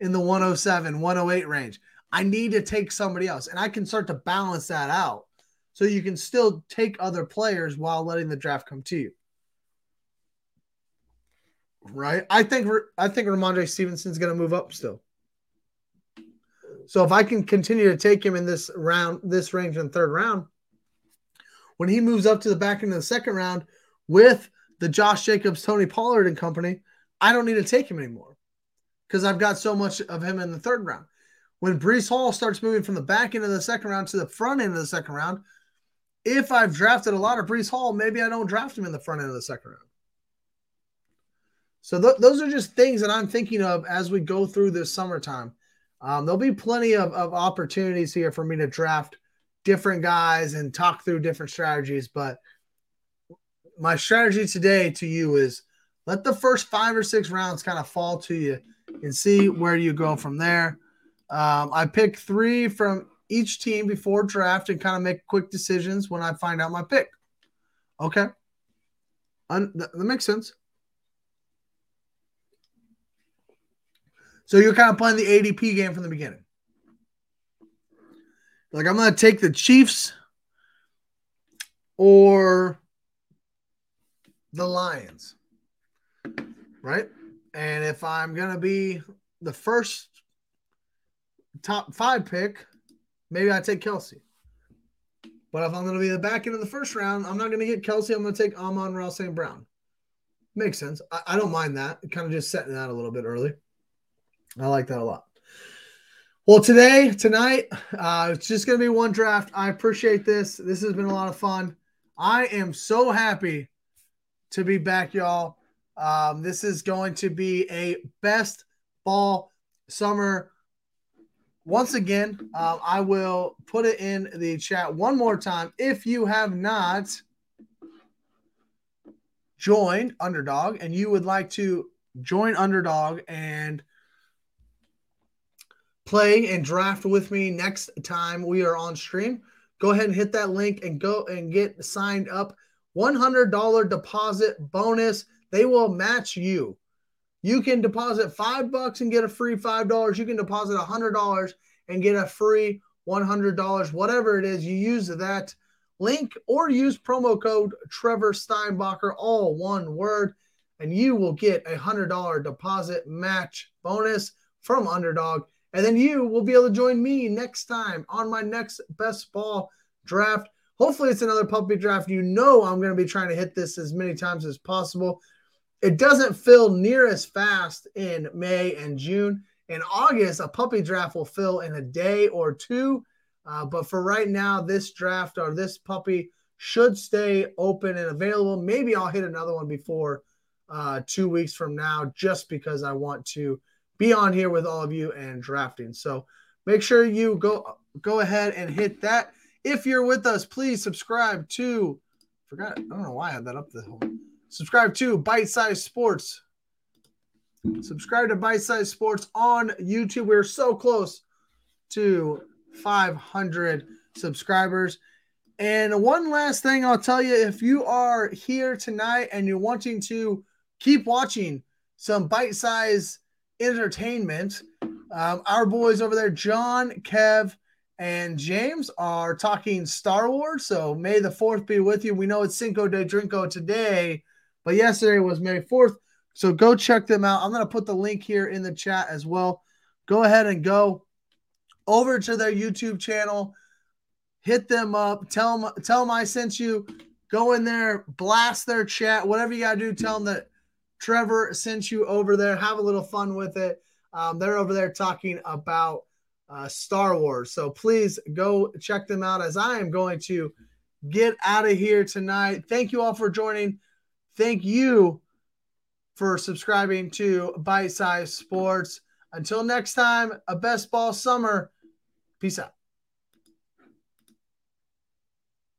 in the 107, 108 range. I need to take somebody else. And I can start to balance that out. So you can still take other players while letting the draft come to you. Right? I think Ramondre Stevenson's going to move up still. So if I can continue to take him in this range in the third round, when he moves up to the back end of the second round with the Josh Jacobs, Tony Pollard and company, I don't need to take him anymore because I've got so much of him in the third round. When Breece Hall starts moving from the back end of the second round to the front end of the second round, if I've drafted a lot of Breece Hall, maybe I don't draft him in the front end of the second round. So those are just things that I'm thinking of as we go through this summertime. There'll be plenty of opportunities here for me to draft different guys and talk through different strategies. But my strategy today to you is let the first 5 or 6 rounds kind of fall to you and see where you go from there. I pick 3 from each team before draft and kind of make quick decisions when I find out my pick. Okay. That makes sense. So you're kind of playing the ADP game from the beginning. Like, I'm going to take the Chiefs or the Lions, right? And if I'm going to be the first top 5 pick, maybe I take Kelsey. But if I'm going to be the back end of the first round, I'm not going to get Kelsey. I'm going to take Amon-Ra St. Brown. Makes sense. I don't mind that. Kind of just setting that a little bit early. I like that a lot. Well, tonight, it's just going to be one draft. I appreciate this. This has been a lot of fun. I am so happy to be back, y'all. This is going to be a best ball summer. Once again, I will put it in the chat one more time. If you have not joined Underdog and you would like to join Underdog and play and draft with me next time we are on stream, go ahead and hit that link and go and get signed up. $100 deposit bonus. They will match you. You can deposit $5 and get a free $5. You can deposit $100 and get a free $100. Whatever it is, you use that link or use promo code Trevor Steinbacher, all one word, and you will get a $100 deposit match bonus from Underdog. And then you will be able to join me next time on my next best ball draft. Hopefully it's another puppy draft. You know I'm going to be trying to hit this as many times as possible. It doesn't fill near as fast in May and June. In August, a puppy draft will fill in a day or two. But for right now, this draft or this puppy should stay open and available. Maybe I'll hit another one before 2 weeks from now just because I want to be on here with all of you and drafting. So make sure you go ahead and hit that. If you're with us, please subscribe to I don't know why I had that up the whole. Subscribe to Bite Size Sports. Subscribe to Bite Size Sports on YouTube. We're so close to 500 subscribers. And one last thing I'll tell you, if you are here tonight and you're wanting to keep watching some Bite Size entertainment, our boys over there, John, Kev, and James, are talking Star Wars. So May the 4th be with you. We know it's Cinco de Drinko today, but yesterday was May 4th. So go check them out. I'm going to put the link here in the chat as well. Go ahead and go over to their YouTube channel. Hit them up. Tell them I sent you. Go in there. Blast their chat. Whatever you got to do, tell them that Trevor sent you over there. Have a little fun with it. They're over there talking about Star Wars. So please go check them out as I am going to get out of here tonight. Thank you all for joining. Thank you for subscribing to Bite Size Sports. Until next time, a Best Ball Summer. Peace out.